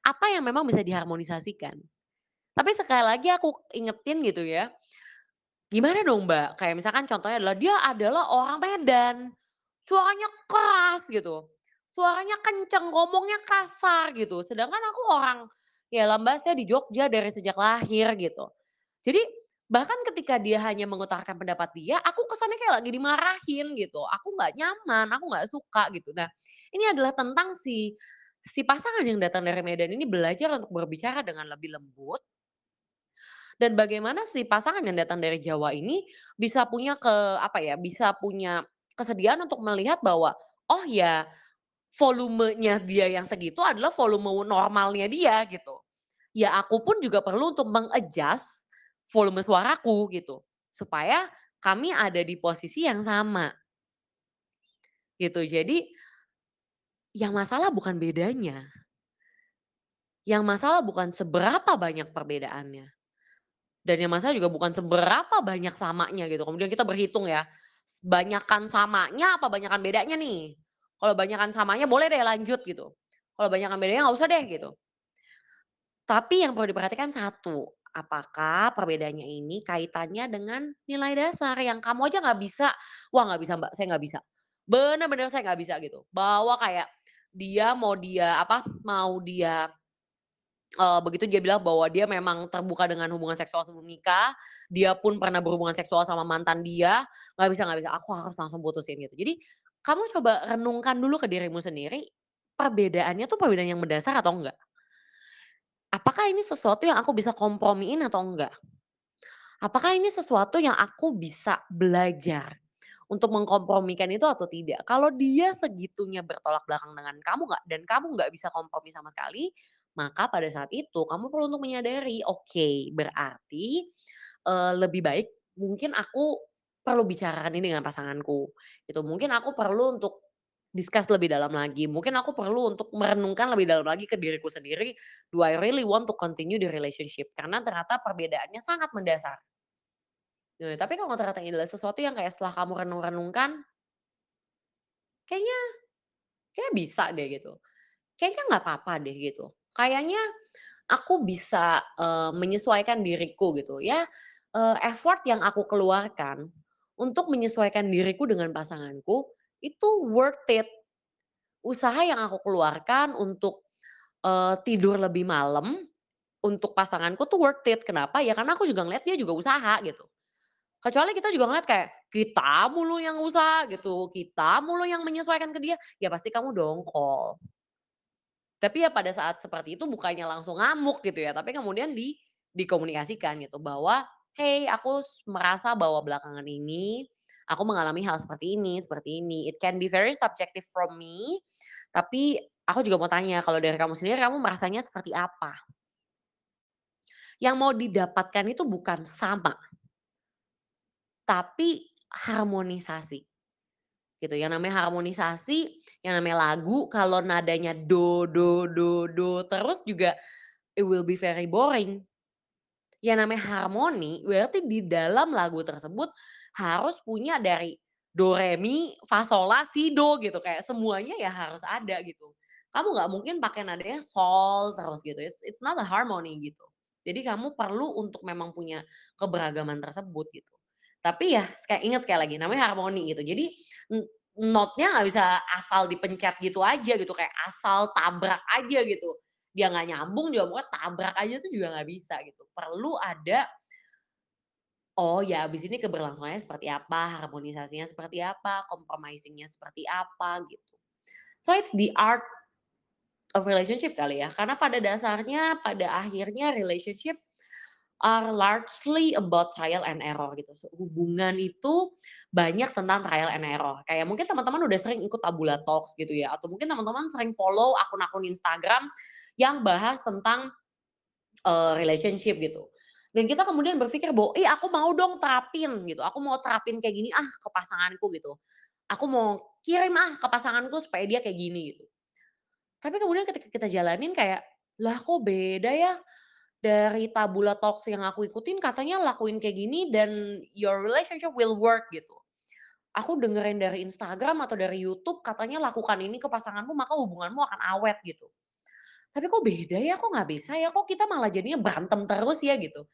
apa yang memang bisa diharmonisasikan. Tapi sekali lagi aku ingetin gitu ya, gimana dong Mbak? Kayak misalkan contohnya adalah dia adalah orang Medan, suaranya keras gitu, suaranya kenceng, ngomongnya kasar gitu. Sedangkan aku orang, ya Mbak, saya di Jogja dari sejak lahir gitu. Jadi bahkan ketika dia hanya mengutarakan pendapat dia, aku kesannya kayak lagi dimarahin gitu. Aku nggak nyaman, aku nggak suka gitu. Nah, ini adalah tentang si si pasangan yang datang dari Medan ini belajar untuk berbicara dengan lebih lembut. Dan bagaimana si pasangan yang datang dari Jawa ini bisa punya ke apa ya, bisa punya kesediaan untuk melihat bahwa oh ya, volumenya dia yang segitu adalah volume normalnya dia gitu. Ya aku pun juga perlu untuk mengadjust volume suaraku gitu supaya kami ada di posisi yang sama. Gitu. Jadi yang masalah bukan bedanya. Yang masalah bukan seberapa banyak perbedaannya. Dan yang masalah juga bukan seberapa banyak samanya gitu. Kemudian kita berhitung ya, banyakan samanya apa banyakan bedanya nih. Kalau banyakan samanya boleh deh lanjut gitu. Kalau banyakan bedanya gak usah deh gitu. Tapi yang perlu diperhatikan satu, apakah perbedaannya ini kaitannya dengan nilai dasar yang kamu aja gak bisa. Wah gak bisa Mbak, saya gak bisa. Benar-benar saya gak bisa gitu. Bahwa kayak dia mau dia apa, mau dia... Uh, begitu dia bilang bahwa dia memang terbuka dengan hubungan seksual sebelum nikah, dia pun pernah berhubungan seksual sama mantan dia, nggak bisa nggak bisa, aku harus langsung putusin gitu. Jadi kamu coba renungkan dulu ke dirimu sendiri, perbedaannya tuh perbedaan yang mendasar atau enggak? Apakah ini sesuatu yang aku bisa kompromiin atau enggak? Apakah ini sesuatu yang aku bisa belajar untuk mengkompromikan itu atau tidak? Kalau dia segitunya bertolak belakang dengan kamu nggak, dan kamu nggak bisa kompromi sama sekali, maka pada saat itu kamu perlu untuk menyadari, oke, okay, berarti uh, lebih baik mungkin aku perlu bicarakan ini dengan pasanganku. Itu mungkin aku perlu untuk discuss lebih dalam lagi. Mungkin aku perlu untuk merenungkan lebih dalam lagi ke diriku sendiri. Do I really want to continue the relationship? Karena ternyata perbedaannya sangat mendasar. Nah, tapi kalau ternyata ini adalah sesuatu yang kayak setelah kamu renung-renungkan, kayaknya, kayaknya bisa deh gitu. Kayaknya nggak apa-apa deh gitu. Kayaknya aku bisa uh, menyesuaikan diriku gitu ya. Uh, effort yang aku keluarkan untuk menyesuaikan diriku dengan pasanganku itu worth it. Usaha yang aku keluarkan untuk uh, tidur lebih malam untuk pasanganku tuh worth it. Kenapa? Ya karena aku juga ngeliat dia juga usaha gitu. Kecuali kita juga ngeliat kayak kita mulu yang usaha gitu. Kita mulu yang menyesuaikan ke dia. Ya pasti kamu dongkol. Tapi ya pada saat seperti itu bukannya langsung ngamuk gitu ya. Tapi kemudian di dikomunikasikan gitu. Bahwa hey, aku merasa bahwa belakangan ini aku mengalami hal seperti ini, seperti ini. It can be very subjective from me. Tapi aku juga mau tanya, kalau dari kamu sendiri kamu merasanya seperti apa? Yang mau didapatkan itu bukan sama. Tapi harmonisasi. Gitu, yang namanya harmonisasi, yang namanya lagu, kalau nadanya do, do, do, do, terus juga it will be very boring. Yang namanya harmoni, berarti di dalam lagu tersebut harus punya dari do, re, mi, fa, sol, la, si, do gitu. Kayak semuanya ya harus ada gitu. Kamu gak mungkin pakai nadanya sol terus gitu, it's, it's not a harmony gitu. Jadi kamu perlu untuk memang punya keberagaman tersebut gitu. Tapi ya ingat sekali lagi namanya harmoni gitu. Jadi notnya gak bisa asal dipencet gitu aja gitu. Kayak asal tabrak aja gitu. Dia gak nyambung juga pokoknya tabrak aja tuh juga gak bisa gitu. Perlu ada, oh ya abis ini keberlangsungannya seperti apa. Harmonisasinya seperti apa. Compromisingnya seperti apa gitu. So it's the art of relationship kali ya. Karena pada dasarnya, pada akhirnya relationship are largely about trial and error gitu. Hubungan itu banyak tentang trial and error. Kayak mungkin teman-teman udah sering ikut Tabula Talks gitu ya. Atau mungkin teman-teman sering follow akun-akun Instagram yang bahas tentang uh, relationship gitu. Dan kita kemudian berpikir bahwa, ih aku mau dong terapin gitu. Aku mau terapin kayak gini ah ke pasanganku gitu. Aku mau kirim ah ke pasanganku supaya dia kayak gini gitu. Tapi kemudian ketika kita jalanin kayak, lah kok beda ya. Dari Tabula Talks yang aku ikutin katanya lakuin kayak gini dan your relationship will work gitu. Aku dengerin dari Instagram atau dari YouTube katanya lakukan ini ke pasanganmu maka hubunganmu akan awet gitu. Tapi kok beda ya, kok gak bisa ya, kok kita malah jadinya berantem terus ya gitu.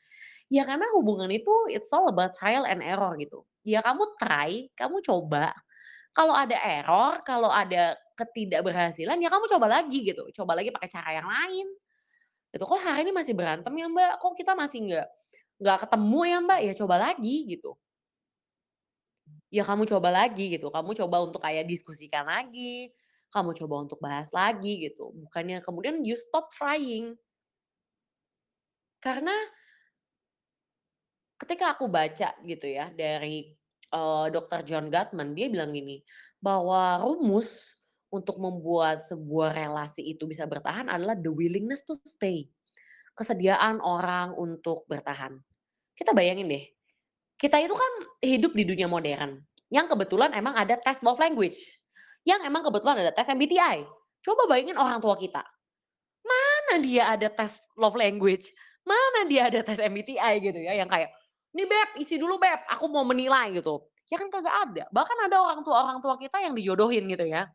Ya karena hubungan itu it's all about trial and error gitu. Ya kamu try, kamu coba. Kalau ada error, kalau ada ketidakberhasilan ya kamu coba lagi gitu. Coba lagi pakai cara yang lain. Gitu. Kok hari ini masih berantem ya mbak, kok kita masih gak, gak ketemu ya mbak, ya coba lagi gitu. Ya kamu coba lagi gitu, kamu coba untuk kayak diskusikan lagi. Kamu coba untuk bahas lagi gitu. Bukannya kemudian you stop trying. Karena ketika aku baca gitu ya dari uh, dokter John Gottman, dia bilang gini, bahwa rumus untuk membuat sebuah relasi itu bisa bertahan adalah the willingness to stay. Kesediaan orang untuk bertahan. Kita bayangin deh, kita itu kan hidup di dunia modern. Yang kebetulan emang ada tes love language. Yang emang kebetulan ada tes M B T I. Coba bayangin orang tua kita. Mana dia ada tes love language? Mana dia ada tes M B T I gitu ya. Yang kayak, nih Beb, isi dulu Beb. Aku mau menilai gitu. Ya kan kagak ada. Bahkan ada orang tua-orang tua kita yang dijodohin gitu ya.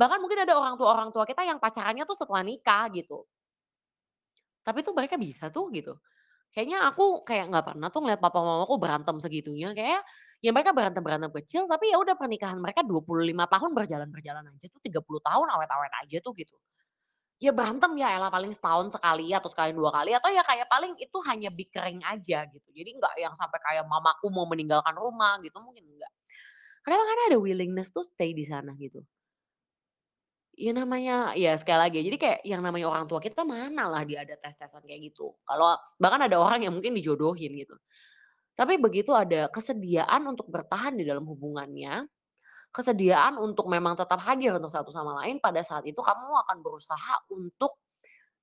Bahkan mungkin ada orang tua-orang tua kita yang pacarannya tuh setelah nikah gitu. Tapi tuh mereka bisa tuh gitu. Kayaknya aku kayak gak pernah tuh ngeliat papa mamaku berantem segitunya. Kayak ya mereka berantem-berantem kecil, tapi ya udah pernikahan mereka dua puluh lima tahun berjalan-berjalan aja tuh, tiga puluh tahun awet-awet aja tuh gitu. Ya berantem ya elah paling setahun sekali atau sekali dua kali, atau ya kayak paling itu hanya bickering aja gitu. Jadi enggak yang sampai kayak mamaku mau meninggalkan rumah gitu, mungkin enggak. Karena kan ada willingness to stay di sana gitu. Ya namanya, ya sekali lagi, jadi kayak yang namanya orang tua kita mana lah dia ada tes-tesan kayak gitu. Kalau bahkan ada orang yang mungkin dijodohin gitu. Tapi begitu ada kesediaan untuk bertahan di dalam hubungannya, kesediaan untuk memang tetap hadir untuk satu sama lain, pada saat itu kamu akan berusaha untuk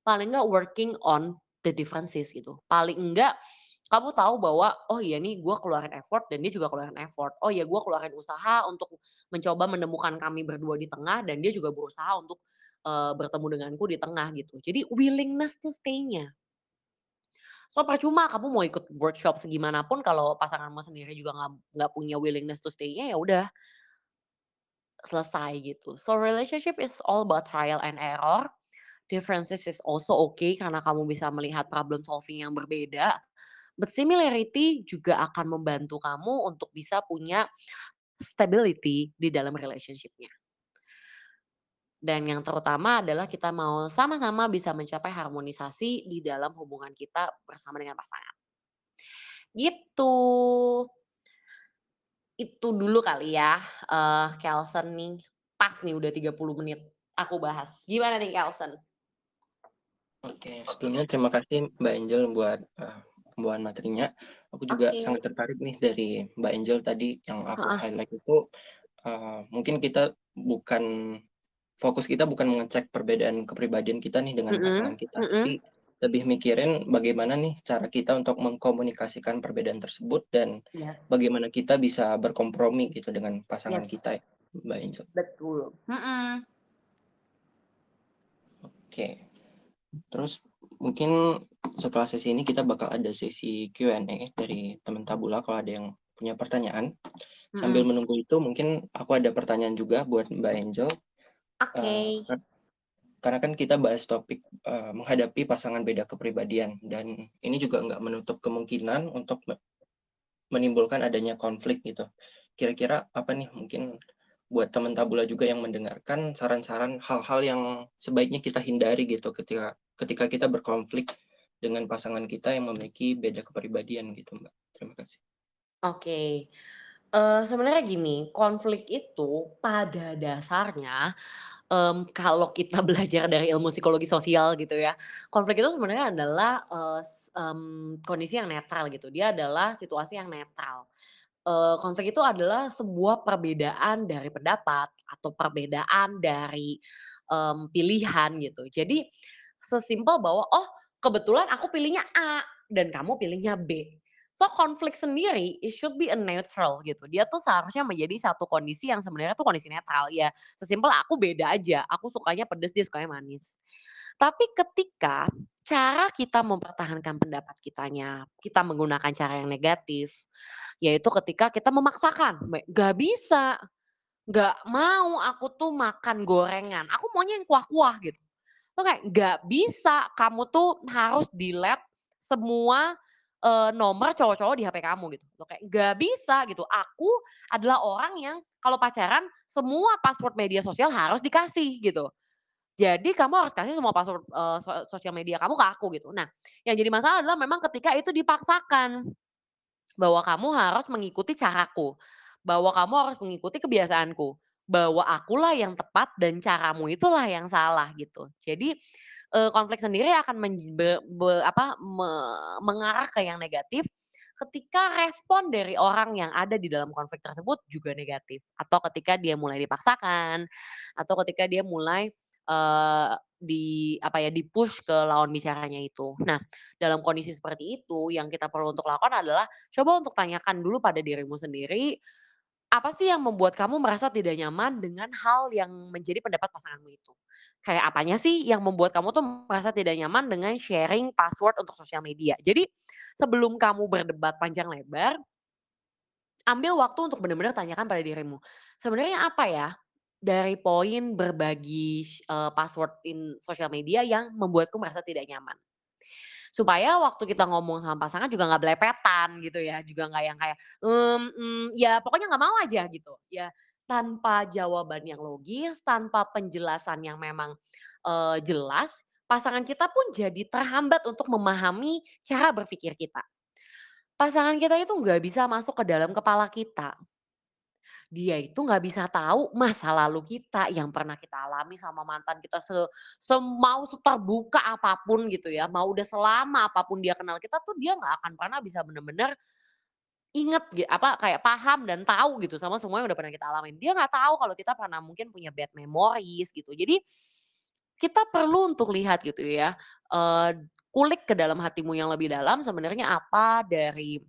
paling enggak working on the differences gitu. Paling enggak kamu tahu bahwa oh iya nih gue keluarin effort dan dia juga keluarin effort. Oh iya gue keluarin usaha untuk mencoba menemukan kami berdua di tengah dan dia juga berusaha untuk uh, bertemu denganku di tengah gitu. Jadi willingness to stay-nya. So percuma kamu mau ikut workshop segimanapun kalau pasanganmu sendiri juga gak, gak punya willingness to stay-nya, ya udah selesai gitu. So relationship is all about trial and error. Differences is also okay karena kamu bisa melihat problem solving yang berbeda. But similarity juga akan membantu kamu untuk bisa punya stability di dalam relationship-nya. Dan yang terutama adalah kita mau sama-sama bisa mencapai harmonisasi di dalam hubungan kita bersama dengan pasangan. Gitu. Itu dulu kali ya. Uh, Kelson nih, pas nih udah tiga puluh menit aku bahas. Gimana nih Kelson? Oke, sebelumnya terima kasih Mbak Angel buat uh, pembuahan materinya. Aku juga okay. sangat tertarik nih dari Mbak Angel tadi yang aku uh-huh. highlight itu. Uh, mungkin kita bukan... Fokus kita bukan mengecek perbedaan kepribadian kita nih dengan mm-hmm. pasangan kita, mm-hmm. tapi lebih mikirin bagaimana nih cara kita untuk mengkomunikasikan perbedaan tersebut dan yeah. bagaimana kita bisa berkompromi gitu dengan pasangan yes. kita, Mbak Angel. Betul. Mm-hmm. Oke, terus mungkin setelah sesi ini kita bakal ada sesi Q and A dari teman Tabula kalau ada yang punya pertanyaan. Mm-hmm. Sambil menunggu itu mungkin aku ada pertanyaan juga buat Mbak Angel. Oke. Okay. Uh, karena kan kita bahas topik uh, menghadapi pasangan beda kepribadian dan ini juga nggak menutup kemungkinan untuk menimbulkan adanya konflik gitu. Kira-kira apa nih mungkin buat teman Tabula juga yang mendengarkan saran-saran hal-hal yang sebaiknya kita hindari gitu ketika ketika kita berkonflik dengan pasangan kita yang memiliki beda kepribadian gitu, Mbak. Terima kasih. Oke. Okay. Uh, sebenarnya gini, konflik itu pada dasarnya um, kalau kita belajar dari ilmu psikologi sosial gitu ya, konflik itu sebenarnya adalah uh, um, kondisi yang netral gitu. Dia adalah situasi yang netral. Uh, konflik itu adalah sebuah perbedaan dari pendapat atau perbedaan dari um, pilihan gitu. Jadi sesimpel bahwa oh kebetulan aku pilihnya A dan kamu pilihnya B. So konflik sendiri, it should be a neutral gitu. Dia tuh seharusnya menjadi satu kondisi yang sebenarnya tuh kondisi netral ya. Sesimpel aku beda aja, aku sukanya pedes, dia sukanya manis. Tapi ketika cara kita mempertahankan pendapat kitanya, kita menggunakan cara yang negatif, yaitu ketika kita memaksakan, gak bisa, gak mau aku tuh makan gorengan, aku maunya yang kuah-kuah gitu. Tuh kayak gak bisa, kamu tuh harus delete semua Uh, nomor cowok-cowok di H P kamu gitu. Kayak gak bisa gitu. Aku adalah orang yang kalau pacaran semua password media sosial harus dikasih gitu. Jadi kamu harus kasih semua password uh, sosial media kamu ke aku gitu. Nah, yang jadi masalah adalah memang ketika itu dipaksakan bahwa kamu harus mengikuti caraku, bahwa kamu harus mengikuti kebiasaanku, bahwa akulah yang tepat dan caramu itulah yang salah gitu. Jadi konflik sendiri akan men, be, be, apa, me, mengarah ke yang negatif ketika respon dari orang yang ada di dalam konflik tersebut juga negatif. Atau ketika dia mulai dipaksakan, atau ketika dia mulai uh, di apa ya dipush ke lawan bicaranya itu. Nah, dalam kondisi seperti itu yang kita perlu untuk lakukan adalah coba untuk tanyakan dulu pada dirimu sendiri, apa sih yang membuat kamu merasa tidak nyaman dengan hal yang menjadi pendapat pasanganmu itu? Kayak apanya sih yang membuat kamu tuh merasa tidak nyaman dengan sharing password untuk sosial media? Jadi sebelum kamu berdebat panjang lebar, ambil waktu untuk benar-benar tanyakan pada dirimu. Sebenarnya apa ya dari poin berbagi uh, password in sosial media yang membuatku merasa tidak nyaman? Supaya waktu kita ngomong sama pasangan juga gak belepetan gitu ya. Juga gak yang kayak, um, um, ya pokoknya gak mau aja gitu. Ya tanpa jawaban yang logis, tanpa penjelasan yang memang uh, jelas, pasangan kita pun jadi terhambat untuk memahami cara berpikir kita. Pasangan kita itu gak bisa masuk ke dalam kepala kita. Dia itu gak bisa tahu masa lalu kita yang pernah kita alami sama mantan kita semau terbuka apapun gitu ya. Mau udah selama apapun dia kenal kita tuh dia gak akan pernah bisa benar-benar inget apa kayak paham dan tahu gitu sama semua yang udah pernah kita alamin. Dia gak tahu kalau kita pernah mungkin punya bad memories gitu. Jadi kita perlu untuk lihat gitu ya. Uh, kulik ke dalam hatimu yang lebih dalam sebenarnya apa dari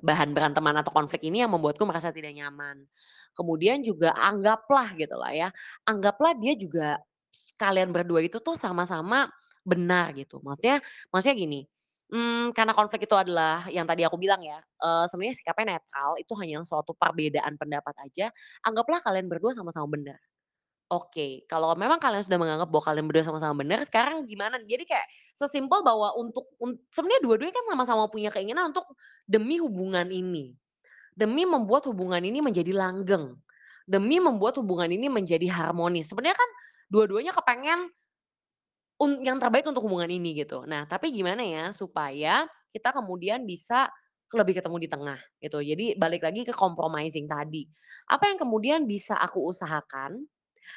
bahan beranteman atau konflik ini yang membuatku merasa tidak nyaman. Kemudian juga anggaplah gitu lah ya. Anggaplah dia juga kalian berdua itu tuh sama-sama benar gitu. Maksudnya maksudnya gini, hmm, karena konflik itu adalah yang tadi aku bilang ya, uh, sebenarnya sikapnya netral itu hanya suatu perbedaan pendapat aja. Anggaplah kalian berdua sama-sama benar. Oke, okay, kalau memang kalian sudah menganggap bahwa kalian berdua sama-sama benar, sekarang gimana? Jadi kayak sesimpel bahwa untuk, un, sebenarnya dua-duanya kan sama-sama punya keinginan untuk demi hubungan ini. Demi membuat hubungan ini menjadi langgeng. Demi membuat hubungan ini menjadi harmonis. Sebenarnya kan dua-duanya kepengen un, yang terbaik untuk hubungan ini gitu. Nah, tapi gimana ya supaya kita kemudian bisa lebih ketemu di tengah gitu. Jadi balik lagi ke compromising tadi. Apa yang kemudian bisa aku usahakan?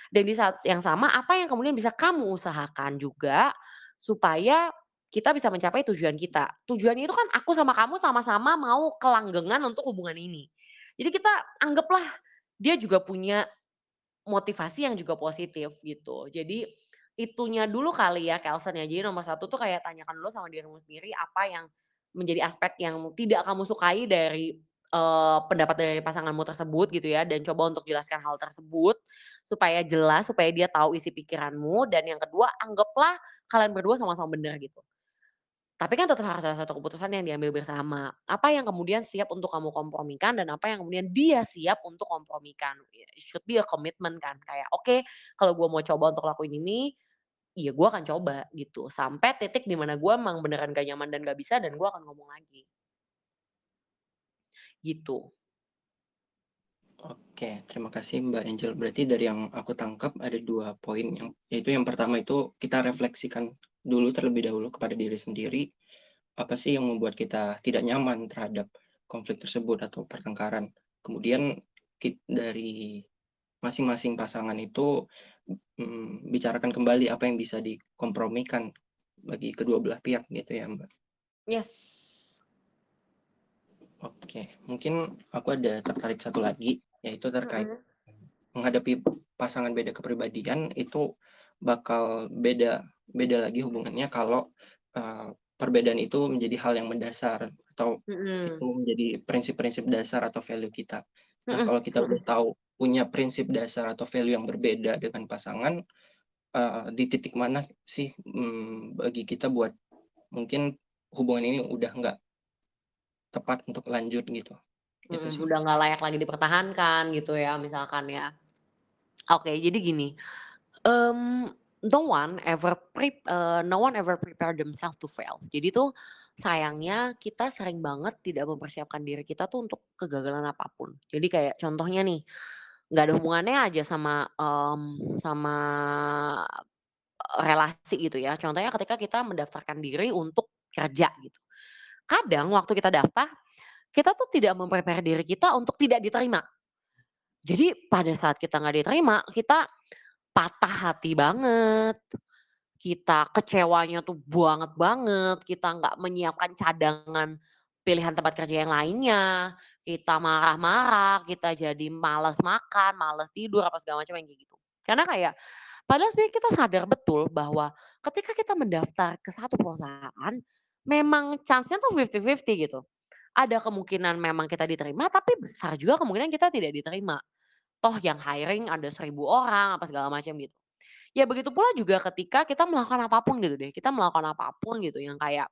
Dan di saat yang sama apa yang kemudian bisa kamu usahakan juga supaya kita bisa mencapai tujuan kita. Tujuannya itu kan aku sama kamu sama-sama mau kelanggengan untuk hubungan ini. Jadi kita anggaplah dia juga punya motivasi yang juga positif gitu. Jadi itunya dulu kali ya Kelson ya. Jadi nomor satu tuh kayak tanyakan dulu sama dirimu sendiri apa yang menjadi aspek yang tidak kamu sukai dari Uh, pendapat dari pasanganmu tersebut gitu ya, dan coba untuk jelaskan hal tersebut supaya jelas, supaya dia tahu isi pikiranmu. Dan yang kedua, anggaplah kalian berdua sama-sama benar gitu. Tapi kan tetap harus ada satu keputusan yang diambil bersama. Apa yang kemudian siap untuk kamu kompromikan dan apa yang kemudian dia siap untuk kompromikan. It should be a commitment kan, kayak oke okay, kalau gue mau coba untuk lakuin ini, iya gue akan coba gitu. Sampai titik dimana gue emang beneran gak nyaman dan gak bisa dan gue akan ngomong lagi. Gitu. Oke, terima kasih Mbak Angel. Berarti dari yang aku tangkap ada dua poin, yang yaitu yang pertama itu kita refleksikan dulu terlebih dahulu kepada diri sendiri apa sih yang membuat kita tidak nyaman terhadap konflik tersebut atau pertengkaran. Kemudian kita, dari masing-masing pasangan itu mm, bicarakan kembali apa yang bisa dikompromikan bagi kedua belah pihak gitu ya Mbak. Yes. Oke, mungkin aku ada tertarik satu lagi, yaitu terkait menghadapi pasangan beda kepribadian itu bakal beda beda lagi hubungannya kalau uh, perbedaan itu menjadi hal yang mendasar atau mm-hmm. itu menjadi prinsip-prinsip dasar atau value kita. Nah, mm-hmm. kalau kita udah tahu punya prinsip dasar atau value yang berbeda dengan pasangan, uh, di titik mana sih um, bagi kita buat mungkin hubungan ini udah nggak tepat untuk lanjut gitu. Gitu hmm, udah nggak layak lagi dipertahankan gitu ya misalkan ya. Oke, jadi gini, um, no one ever pre uh, no one ever prepare themselves to fail. Jadi tuh sayangnya kita sering banget tidak mempersiapkan diri kita tuh untuk kegagalan apapun. Jadi kayak contohnya nih, nggak ada hubungannya aja sama um, sama relasi gitu ya. Contohnya ketika kita mendaftarkan diri untuk kerja gitu. Kadang waktu kita daftar kita tuh tidak memprepare diri kita untuk tidak diterima. Jadi pada saat kita nggak diterima, kita patah hati banget, kita kecewanya tuh banget banget, kita nggak menyiapkan cadangan pilihan tempat kerja yang lainnya, kita marah-marah, kita jadi malas makan, malas tidur, apa segala macam yang kayak gitu. Karena kayak padahal sebenarnya kita sadar betul bahwa ketika kita mendaftar ke satu perusahaan, memang chance-nya tuh fifty-fifty gitu. Ada kemungkinan memang kita diterima, tapi besar juga kemungkinan kita tidak diterima. Toh yang hiring ada seribu orang, apa segala macam gitu. Ya begitu pula juga ketika kita melakukan apapun gitu deh. Kita melakukan apapun gitu yang kayak,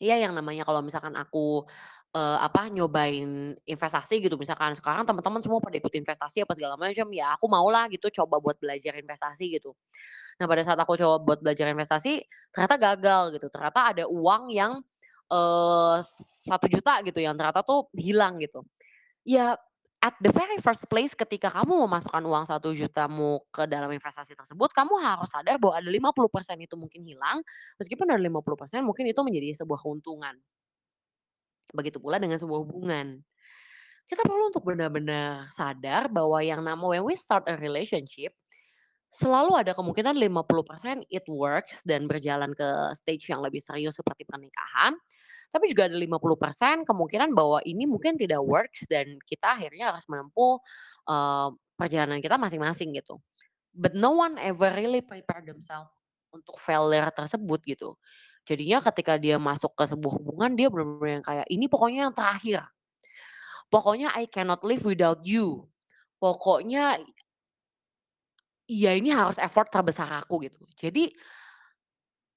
ya yang namanya kalau misalkan aku eh, apa nyobain investasi gitu. Misalkan sekarang teman-teman semua pada ikut investasi apa segala macam. Ya aku maulah gitu coba buat belajar investasi gitu. Nah pada saat aku coba buat belajar investasi, ternyata gagal gitu. Ternyata ada uang yang satu uh, juta gitu yang ternyata tuh hilang gitu. Ya at the very first place ketika kamu memasukkan uang satu jutamu ke dalam investasi tersebut, kamu harus sadar bahwa ada lima puluh persen itu mungkin hilang, meskipun ada lima puluh persen mungkin itu menjadi sebuah keuntungan. Begitu pula dengan sebuah hubungan. Kita perlu untuk benar-benar sadar bahwa yang namanya when we start a relationship, selalu ada kemungkinan lima puluh persen it works dan berjalan ke stage yang lebih serius seperti pernikahan. Tapi juga ada lima puluh persen kemungkinan bahwa ini mungkin tidak works dan kita akhirnya harus menempuh uh, perjalanan kita masing-masing gitu. But no one ever really prepare themselves untuk failure tersebut gitu. Jadinya ketika dia masuk ke sebuah hubungan, dia benar-benar yang kayak ini pokoknya yang terakhir. Pokoknya I cannot live without you. Pokoknya iya ini harus effort terbesar aku gitu. Jadi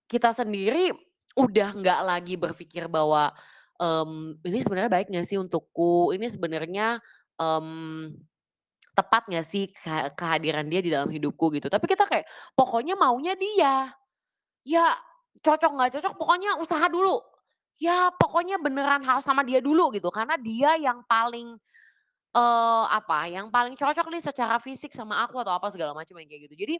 kita sendiri udah nggak lagi berpikir bahwa um, ini sebenarnya baik nggak sih untukku, ini sebenarnya um, tepat nggak sih kehadiran dia di dalam hidupku gitu. Tapi kita kayak pokoknya maunya dia, ya cocok nggak cocok, pokoknya usaha dulu, ya pokoknya beneran harus sama dia dulu gitu karena dia yang paling Uh, apa yang paling cocok nih secara fisik sama aku atau apa segala macam yang kayak gitu. Jadi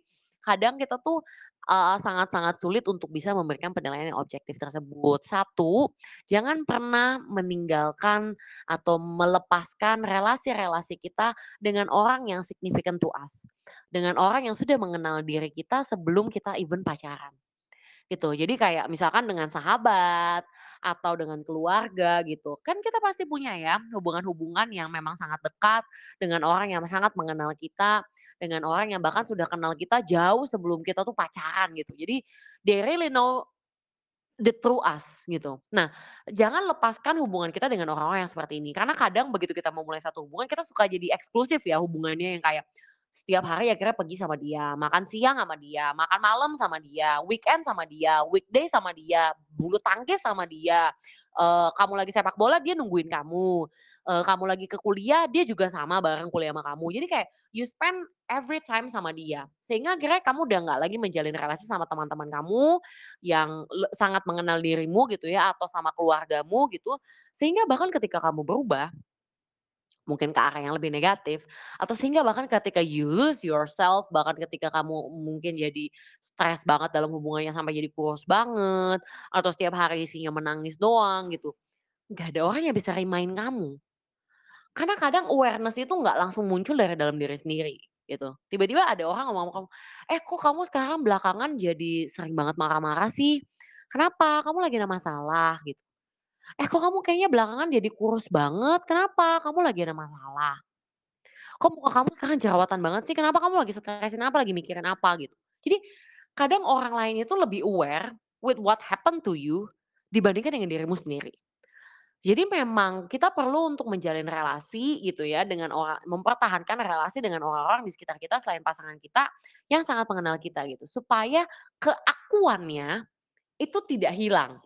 kadang kita tuh uh, sangat-sangat sulit untuk bisa memberikan penilaian yang objektif tersebut. Satu, jangan pernah meninggalkan atau melepaskan relasi-relasi kita dengan orang yang significant to us, dengan orang yang sudah mengenal diri kita sebelum kita even pacaran gitu. Jadi kayak misalkan dengan sahabat atau dengan keluarga gitu. Kan kita pasti punya ya hubungan-hubungan yang memang sangat dekat dengan orang yang sangat mengenal kita, dengan orang yang bahkan sudah kenal kita jauh sebelum kita tuh pacaran gitu. Jadi they really know the true us gitu. Nah, jangan lepaskan hubungan kita dengan orang-orang yang seperti ini. Karena kadang begitu kita memulai satu hubungan, kita suka jadi eksklusif ya hubungannya yang kayak setiap hari akhirnya pergi sama dia, makan siang sama dia, makan malam sama dia, weekend sama dia, weekday sama dia, bulu tangkis sama dia, uh, kamu lagi sepak bola dia nungguin kamu, uh, kamu lagi ke kuliah dia juga sama bareng kuliah sama kamu. Jadi kayak you spend every time sama dia, sehingga akhirnya kamu udah gak lagi menjalin relasi sama teman-teman kamu yang sangat mengenal dirimu gitu ya, atau sama keluargamu gitu, sehingga bahkan ketika kamu berubah mungkin ke arah yang lebih negatif, atau sehingga bahkan ketika you lose yourself, bahkan ketika kamu mungkin jadi stres banget dalam hubungannya sampai jadi kurus banget, atau setiap hari isinya menangis doang gitu, gak ada orang yang bisa remind kamu. Karena kadang awareness itu gak langsung muncul dari dalam diri sendiri gitu. Tiba-tiba ada orang ngomong kamu, eh kok kamu sekarang belakangan jadi sering banget marah-marah sih, kenapa, kamu lagi ada masalah gitu. Eh kok kamu kayaknya belakangan jadi kurus banget, kenapa? Kamu lagi ada masalah. Kok muka kamu sekarang jerawatan banget sih, kenapa? Kamu lagi stresin apa, lagi mikirin apa gitu. Jadi kadang orang lain itu lebih aware with what happened to you dibandingkan dengan dirimu sendiri. Jadi memang kita perlu untuk menjalin relasi gitu ya dengan orang, mempertahankan relasi dengan orang-orang di sekitar kita selain pasangan kita yang sangat mengenal kita gitu, supaya keakuannya itu tidak hilang.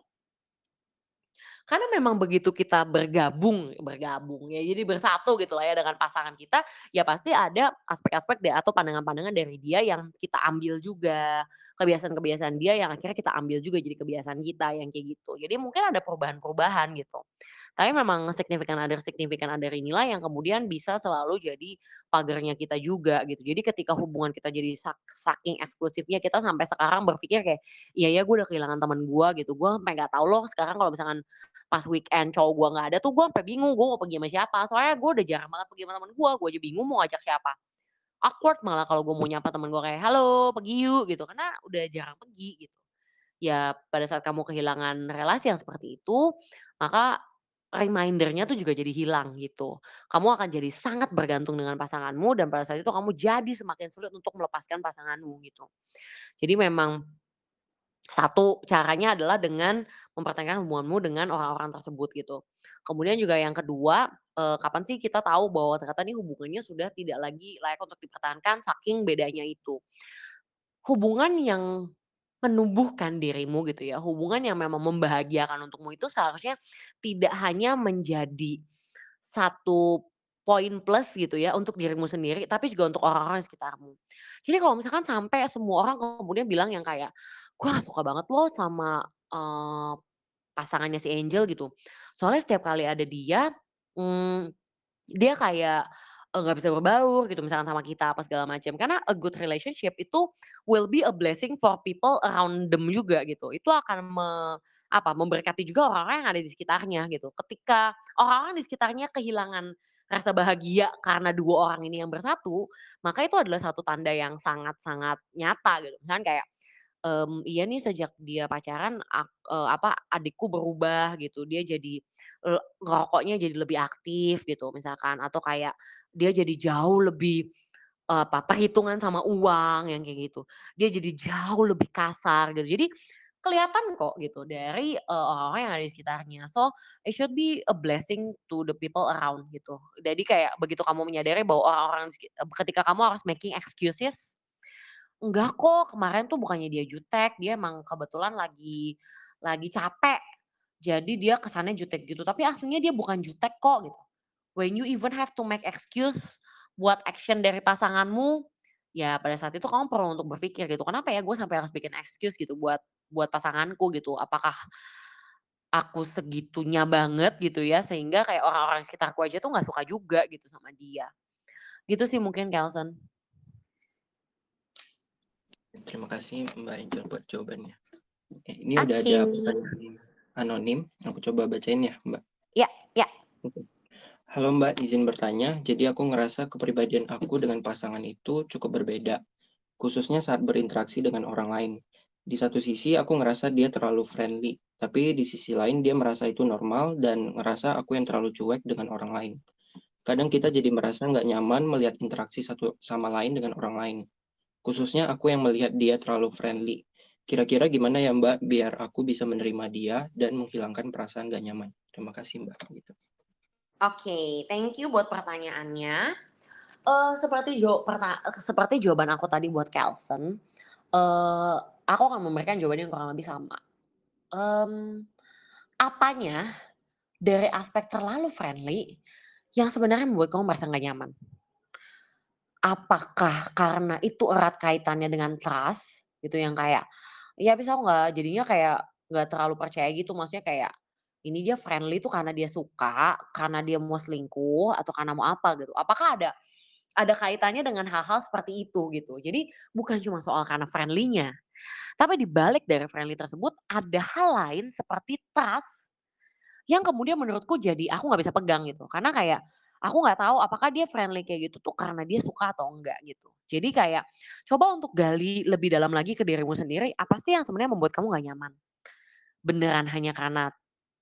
Karena memang begitu kita bergabung, bergabung ya, jadi bersatu gitu lah ya dengan pasangan kita, ya pasti ada aspek-aspek atau pandangan-pandangan dari dia yang kita ambil juga. Kebiasaan-kebiasaan dia yang akhirnya kita ambil juga jadi kebiasaan kita yang kayak gitu. Jadi mungkin ada perubahan-perubahan gitu. Tapi memang signifikan other, signifikan other inilah yang kemudian bisa selalu jadi pagarnya kita juga gitu. Jadi ketika hubungan kita jadi saking eksklusifnya, kita sampai sekarang berpikir kayak, iya ya gue udah kehilangan teman gue gitu. Gue sampai gak tahu loh sekarang kalau misalkan pas weekend cowok gue gak ada tuh gue sampai bingung gue mau pergi sama siapa. Soalnya gue udah jarang banget pergi sama teman gue, gue aja bingung mau ngajak siapa. Awkward malah kalau gue mau nyapa temen gue kayak halo pergi yuk gitu, karena udah jarang pergi gitu. Ya pada saat kamu kehilangan relasi yang seperti itu, maka remindernya tuh juga jadi hilang gitu. Kamu akan jadi sangat bergantung dengan pasanganmu dan pada saat itu kamu jadi semakin sulit untuk melepaskan pasanganmu gitu. Jadi memang satu caranya adalah dengan mempertahankan hubunganmu dengan orang-orang tersebut gitu. Kemudian juga yang kedua, eh, kapan sih kita tahu bahwa ternyata nih hubungannya sudah tidak lagi layak untuk dipertahankan saking bedanya itu. Hubungan yang menumbuhkan dirimu gitu ya, hubungan yang memang membahagiakan untukmu itu seharusnya tidak hanya menjadi satu poin plus gitu ya untuk dirimu sendiri, tapi juga untuk orang-orang di sekitarmu. Jadi kalau misalkan sampai semua orang kemudian bilang yang kayak, gue gak suka banget loh sama uh, pasangannya si Angel gitu. Soalnya setiap kali ada dia, hmm, dia kayak uh, gak bisa berbaur gitu misalkan sama kita apa segala macam. Karena a good relationship itu will be a blessing for people around them juga gitu. Itu akan me, apa, memberkati juga orang-orang yang ada di sekitarnya gitu. Ketika orang-orang di sekitarnya kehilangan rasa bahagia karena dua orang ini yang bersatu, maka itu adalah satu tanda yang sangat-sangat nyata gitu. Misalkan kayak, Um, iya nih sejak dia pacaran ak, uh, apa adikku berubah gitu, dia jadi l- ngerokoknya jadi lebih aktif gitu misalkan, atau kayak dia jadi jauh lebih uh, apa perhitungan sama uang yang kayak gitu, dia jadi jauh lebih kasar gitu. Jadi kelihatan kok gitu dari uh, orang-orang yang ada di sekitarnya. So it should be a blessing to the people around gitu. Jadi kayak begitu kamu menyadari bahwa orang-orang, ketika kamu harus making excuses, enggak kok kemarin tuh bukannya dia jutek, dia emang kebetulan lagi lagi capek jadi dia kesannya jutek gitu, tapi aslinya dia bukan jutek kok gitu. When you even have to make excuse buat action dari pasanganmu, ya pada saat itu kamu perlu untuk berpikir gitu, kenapa ya gue sampai harus bikin excuse gitu buat buat pasanganku gitu, apakah aku segitunya banget gitu ya sehingga kayak orang-orang sekitarku aja tuh nggak suka juga gitu sama dia gitu sih mungkin Kelson. Terima kasih Mbak Angel buat jawabannya. Ini okay. Udah ada pertanyaan anonim, aku coba bacain ya Mbak. Ya, ya. Okay. Halo Mbak, izin bertanya. Jadi aku ngerasa kepribadian aku dengan pasangan itu cukup berbeda, khususnya saat berinteraksi dengan orang lain. Di satu sisi aku ngerasa dia terlalu friendly, tapi di sisi lain dia merasa itu normal dan ngerasa aku yang terlalu cuek dengan orang lain. Kadang kita jadi merasa nggak nyaman melihat interaksi satu sama lain dengan orang lain. Khususnya aku yang melihat dia terlalu friendly. Kira-kira gimana ya Mbak biar aku bisa menerima dia dan menghilangkan perasaan gak nyaman? Terima kasih Mbak. Gitu. Oke, okay, thank you buat pertanyaannya. Uh, seperti, jo- perta- seperti jawaban aku tadi buat Kelson, uh, aku akan memberikan jawaban yang kurang lebih sama. Um, apanya dari aspek terlalu friendly yang sebenarnya membuat kamu merasa gak nyaman? Apakah karena itu erat kaitannya dengan trust gitu yang kayak ya bisa aku nggak jadinya kayak nggak terlalu percaya gitu, maksudnya kayak ini dia friendly tuh karena dia suka, karena dia mau selingkuh atau karena mau apa gitu. Apakah ada ada kaitannya dengan hal-hal seperti itu gitu. Jadi bukan cuma soal karena friendly-nya, tapi dibalik dari friendly tersebut ada hal lain seperti trust yang kemudian menurutku jadi aku nggak bisa pegang gitu, karena kayak aku gak tahu apakah dia friendly kayak gitu tuh karena dia suka atau enggak gitu. Jadi kayak coba untuk gali lebih dalam lagi ke dirimu sendiri. Apa sih yang sebenarnya membuat kamu gak nyaman? Beneran hanya karena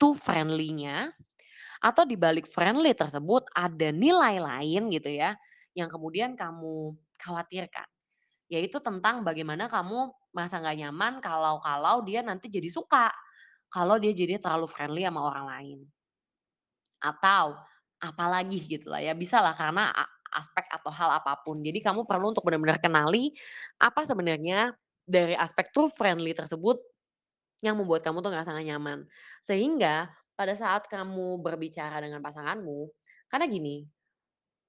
too friendly-nya? Atau dibalik friendly tersebut ada nilai lain gitu ya, yang kemudian kamu khawatirkan? yaitu tentang bagaimana kamu merasa nggak nyaman kalau-kalau dia nanti jadi suka, kalau dia jadi terlalu friendly sama orang lain. Atau apalagi gitu lah ya, bisa lah karena aspek atau hal apapun. Jadi kamu perlu untuk benar-benar kenali apa sebenarnya dari aspek tuh friendly tersebut yang membuat kamu tuh ngerasa nggak nyaman. Sehingga pada saat kamu berbicara dengan pasanganmu, karena gini,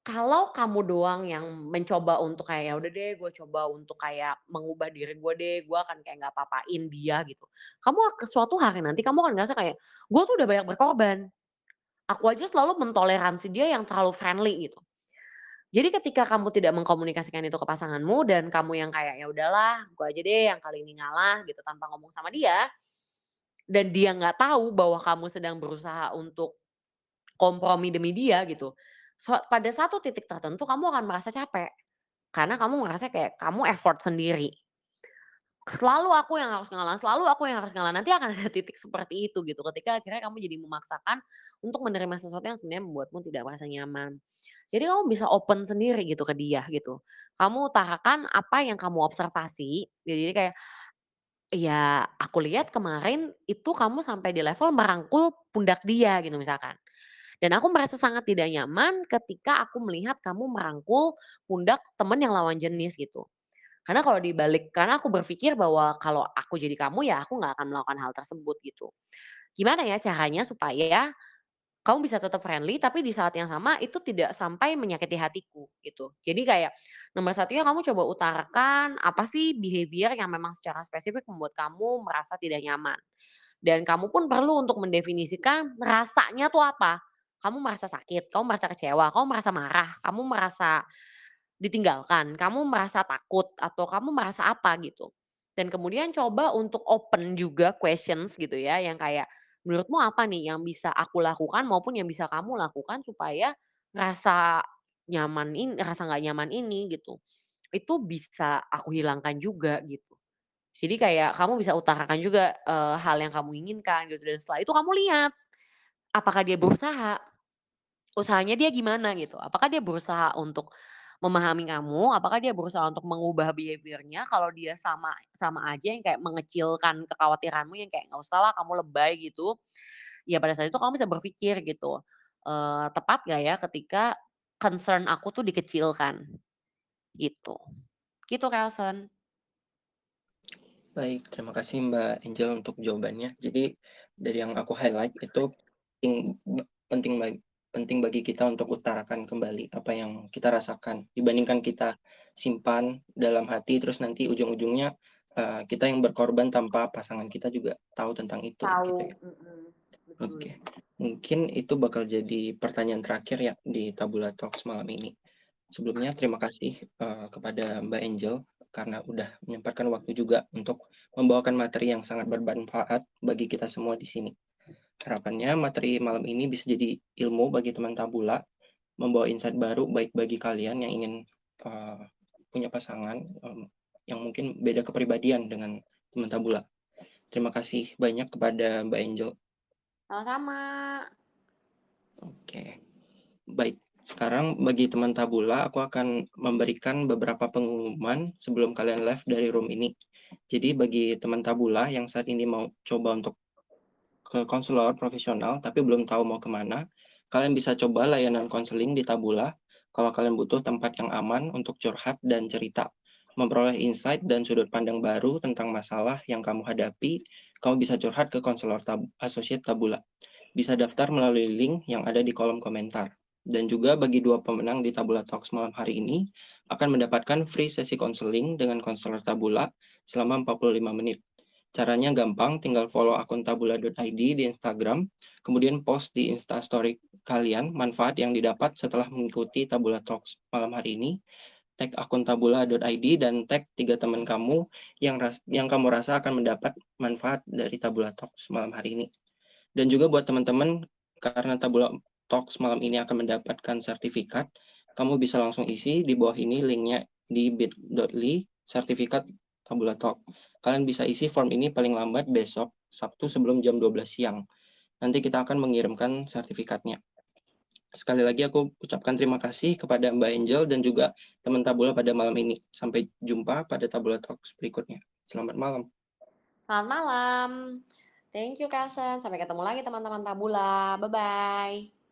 kalau kamu doang yang mencoba untuk kayak ya udah deh gue coba untuk kayak mengubah diri gue deh, gue akan kayak gak apa-apain dia gitu. Kamu suatu hari nanti kamu akan ngerasa kayak gue tuh udah banyak berkorban. Aku aja selalu mentoleransi dia yang terlalu friendly gitu. Jadi ketika kamu tidak mengkomunikasikan itu ke pasanganmu dan kamu yang kayak ya udahlah gue aja deh yang kali ini ngalah gitu tanpa ngomong sama dia. Dan dia gak tahu bahwa kamu sedang berusaha untuk kompromi demi dia gitu. So, pada satu titik tertentu kamu akan merasa capek karena kamu merasa kayak kamu effort sendiri, selalu aku yang harus ngalah selalu aku yang harus ngalah nanti akan ada titik seperti itu gitu, ketika akhirnya kamu jadi memaksakan untuk menerima sesuatu yang sebenarnya membuatmu tidak merasa nyaman. Jadi kamu bisa open sendiri gitu ke dia gitu, kamu utarakan apa yang kamu observasi. Jadi kayak ya aku lihat kemarin itu kamu sampai di level merangkul pundak dia gitu misalkan. Dan aku merasa sangat tidak nyaman ketika aku melihat kamu merangkul pundak teman yang lawan jenis gitu. Karena kalau dibalik, karena aku berpikir bahwa kalau aku jadi kamu ya aku gak akan melakukan hal tersebut gitu. Gimana ya caranya supaya kamu bisa tetap friendly tapi di saat yang sama itu tidak sampai menyakiti hatiku gitu. Jadi kayak nomor satunya kamu coba utarakan apa sih behavior yang memang secara spesifik membuat kamu merasa tidak nyaman. Dan kamu pun perlu untuk mendefinisikan rasanya tuh apa. Kamu merasa sakit, kamu merasa kecewa, kamu merasa marah, kamu merasa ditinggalkan, kamu merasa takut, atau kamu merasa apa gitu. Dan kemudian coba untuk open juga questions gitu ya, yang kayak menurutmu apa nih yang bisa aku lakukan maupun yang bisa kamu lakukan supaya rasa nyaman ini, rasa gak nyaman ini gitu. Itu bisa aku hilangkan juga gitu. Jadi kayak kamu bisa utarakan juga e, hal yang kamu inginkan gitu. Dan setelah itu kamu lihat apakah dia berusaha. Usahanya dia gimana gitu. Apakah dia berusaha untuk memahami kamu? Apakah dia berusaha untuk mengubah behaviornya? Kalau dia sama sama aja yang kayak mengecilkan kekhawatiranmu, yang kayak gak usah lah kamu lebay gitu. Ya pada saat itu kamu bisa berpikir gitu. E, tepat gak ya ketika concern aku tuh dikecilkan? Gitu. Gitu Kelson. Baik, terima kasih Mbak Angel untuk jawabannya. Jadi dari yang aku highlight itu penting penting bagi, penting bagi kita untuk utarakan kembali apa yang kita rasakan dibandingkan kita simpan dalam hati terus nanti ujung-ujungnya uh, kita yang berkorban tanpa pasangan kita juga tahu tentang itu tahu. Gitu ya. Mm-hmm. Oke. Okay. Mungkin itu bakal jadi pertanyaan terakhir ya di Tabula Talks malam ini. Sebelumnya terima kasih uh, kepada Mbak Angel karena udah menyempatkan waktu juga untuk membawakan materi yang sangat bermanfaat bagi kita semua di sini. Harapannya materi malam ini bisa jadi ilmu bagi teman Tabula, membawa insight baru baik bagi kalian yang ingin uh, punya pasangan um, yang mungkin beda kepribadian dengan teman Tabula. Terima kasih banyak kepada Mbak Angel. Sama-sama. Oke. Baik, sekarang bagi teman Tabula aku akan memberikan beberapa pengumuman sebelum kalian live dari room ini. Jadi bagi teman Tabula yang saat ini mau coba untuk ke konselor profesional tapi belum tahu mau kemana, kalian bisa coba layanan konseling di Tabula kalau kalian butuh tempat yang aman untuk curhat dan cerita, memperoleh insight dan sudut pandang baru tentang masalah yang kamu hadapi. Kamu bisa curhat ke konselor tab- associate Tabula. Bisa daftar melalui link yang ada di kolom komentar. Dan juga bagi dua pemenang di Tabula Talks malam hari ini akan mendapatkan free sesi konseling dengan konselor Tabula selama empat puluh lima menit. Caranya gampang, tinggal follow akun tabula dot i d di Instagram, kemudian post di Instastory kalian manfaat yang didapat setelah mengikuti Tabula Talks malam hari ini. Tag akun tabula dot i d dan tag tiga teman kamu yang ras- yang kamu rasa akan mendapat manfaat dari Tabula Talks malam hari ini. Dan juga buat teman-teman, karena Tabula Talks malam ini akan mendapatkan sertifikat, kamu bisa langsung isi di bawah ini linknya di bit dot l y sertifikat Tabula Talk. Kalian bisa isi form ini paling lambat besok, Sabtu sebelum jam dua belas siang. Nanti kita akan mengirimkan sertifikatnya. Sekali lagi aku ucapkan terima kasih kepada Mbak Angel dan juga teman Tabula pada malam ini. Sampai jumpa pada Tabula Talks berikutnya. Selamat malam. Selamat malam. Thank you, Kelson. Sampai ketemu lagi teman-teman Tabula. Bye-bye.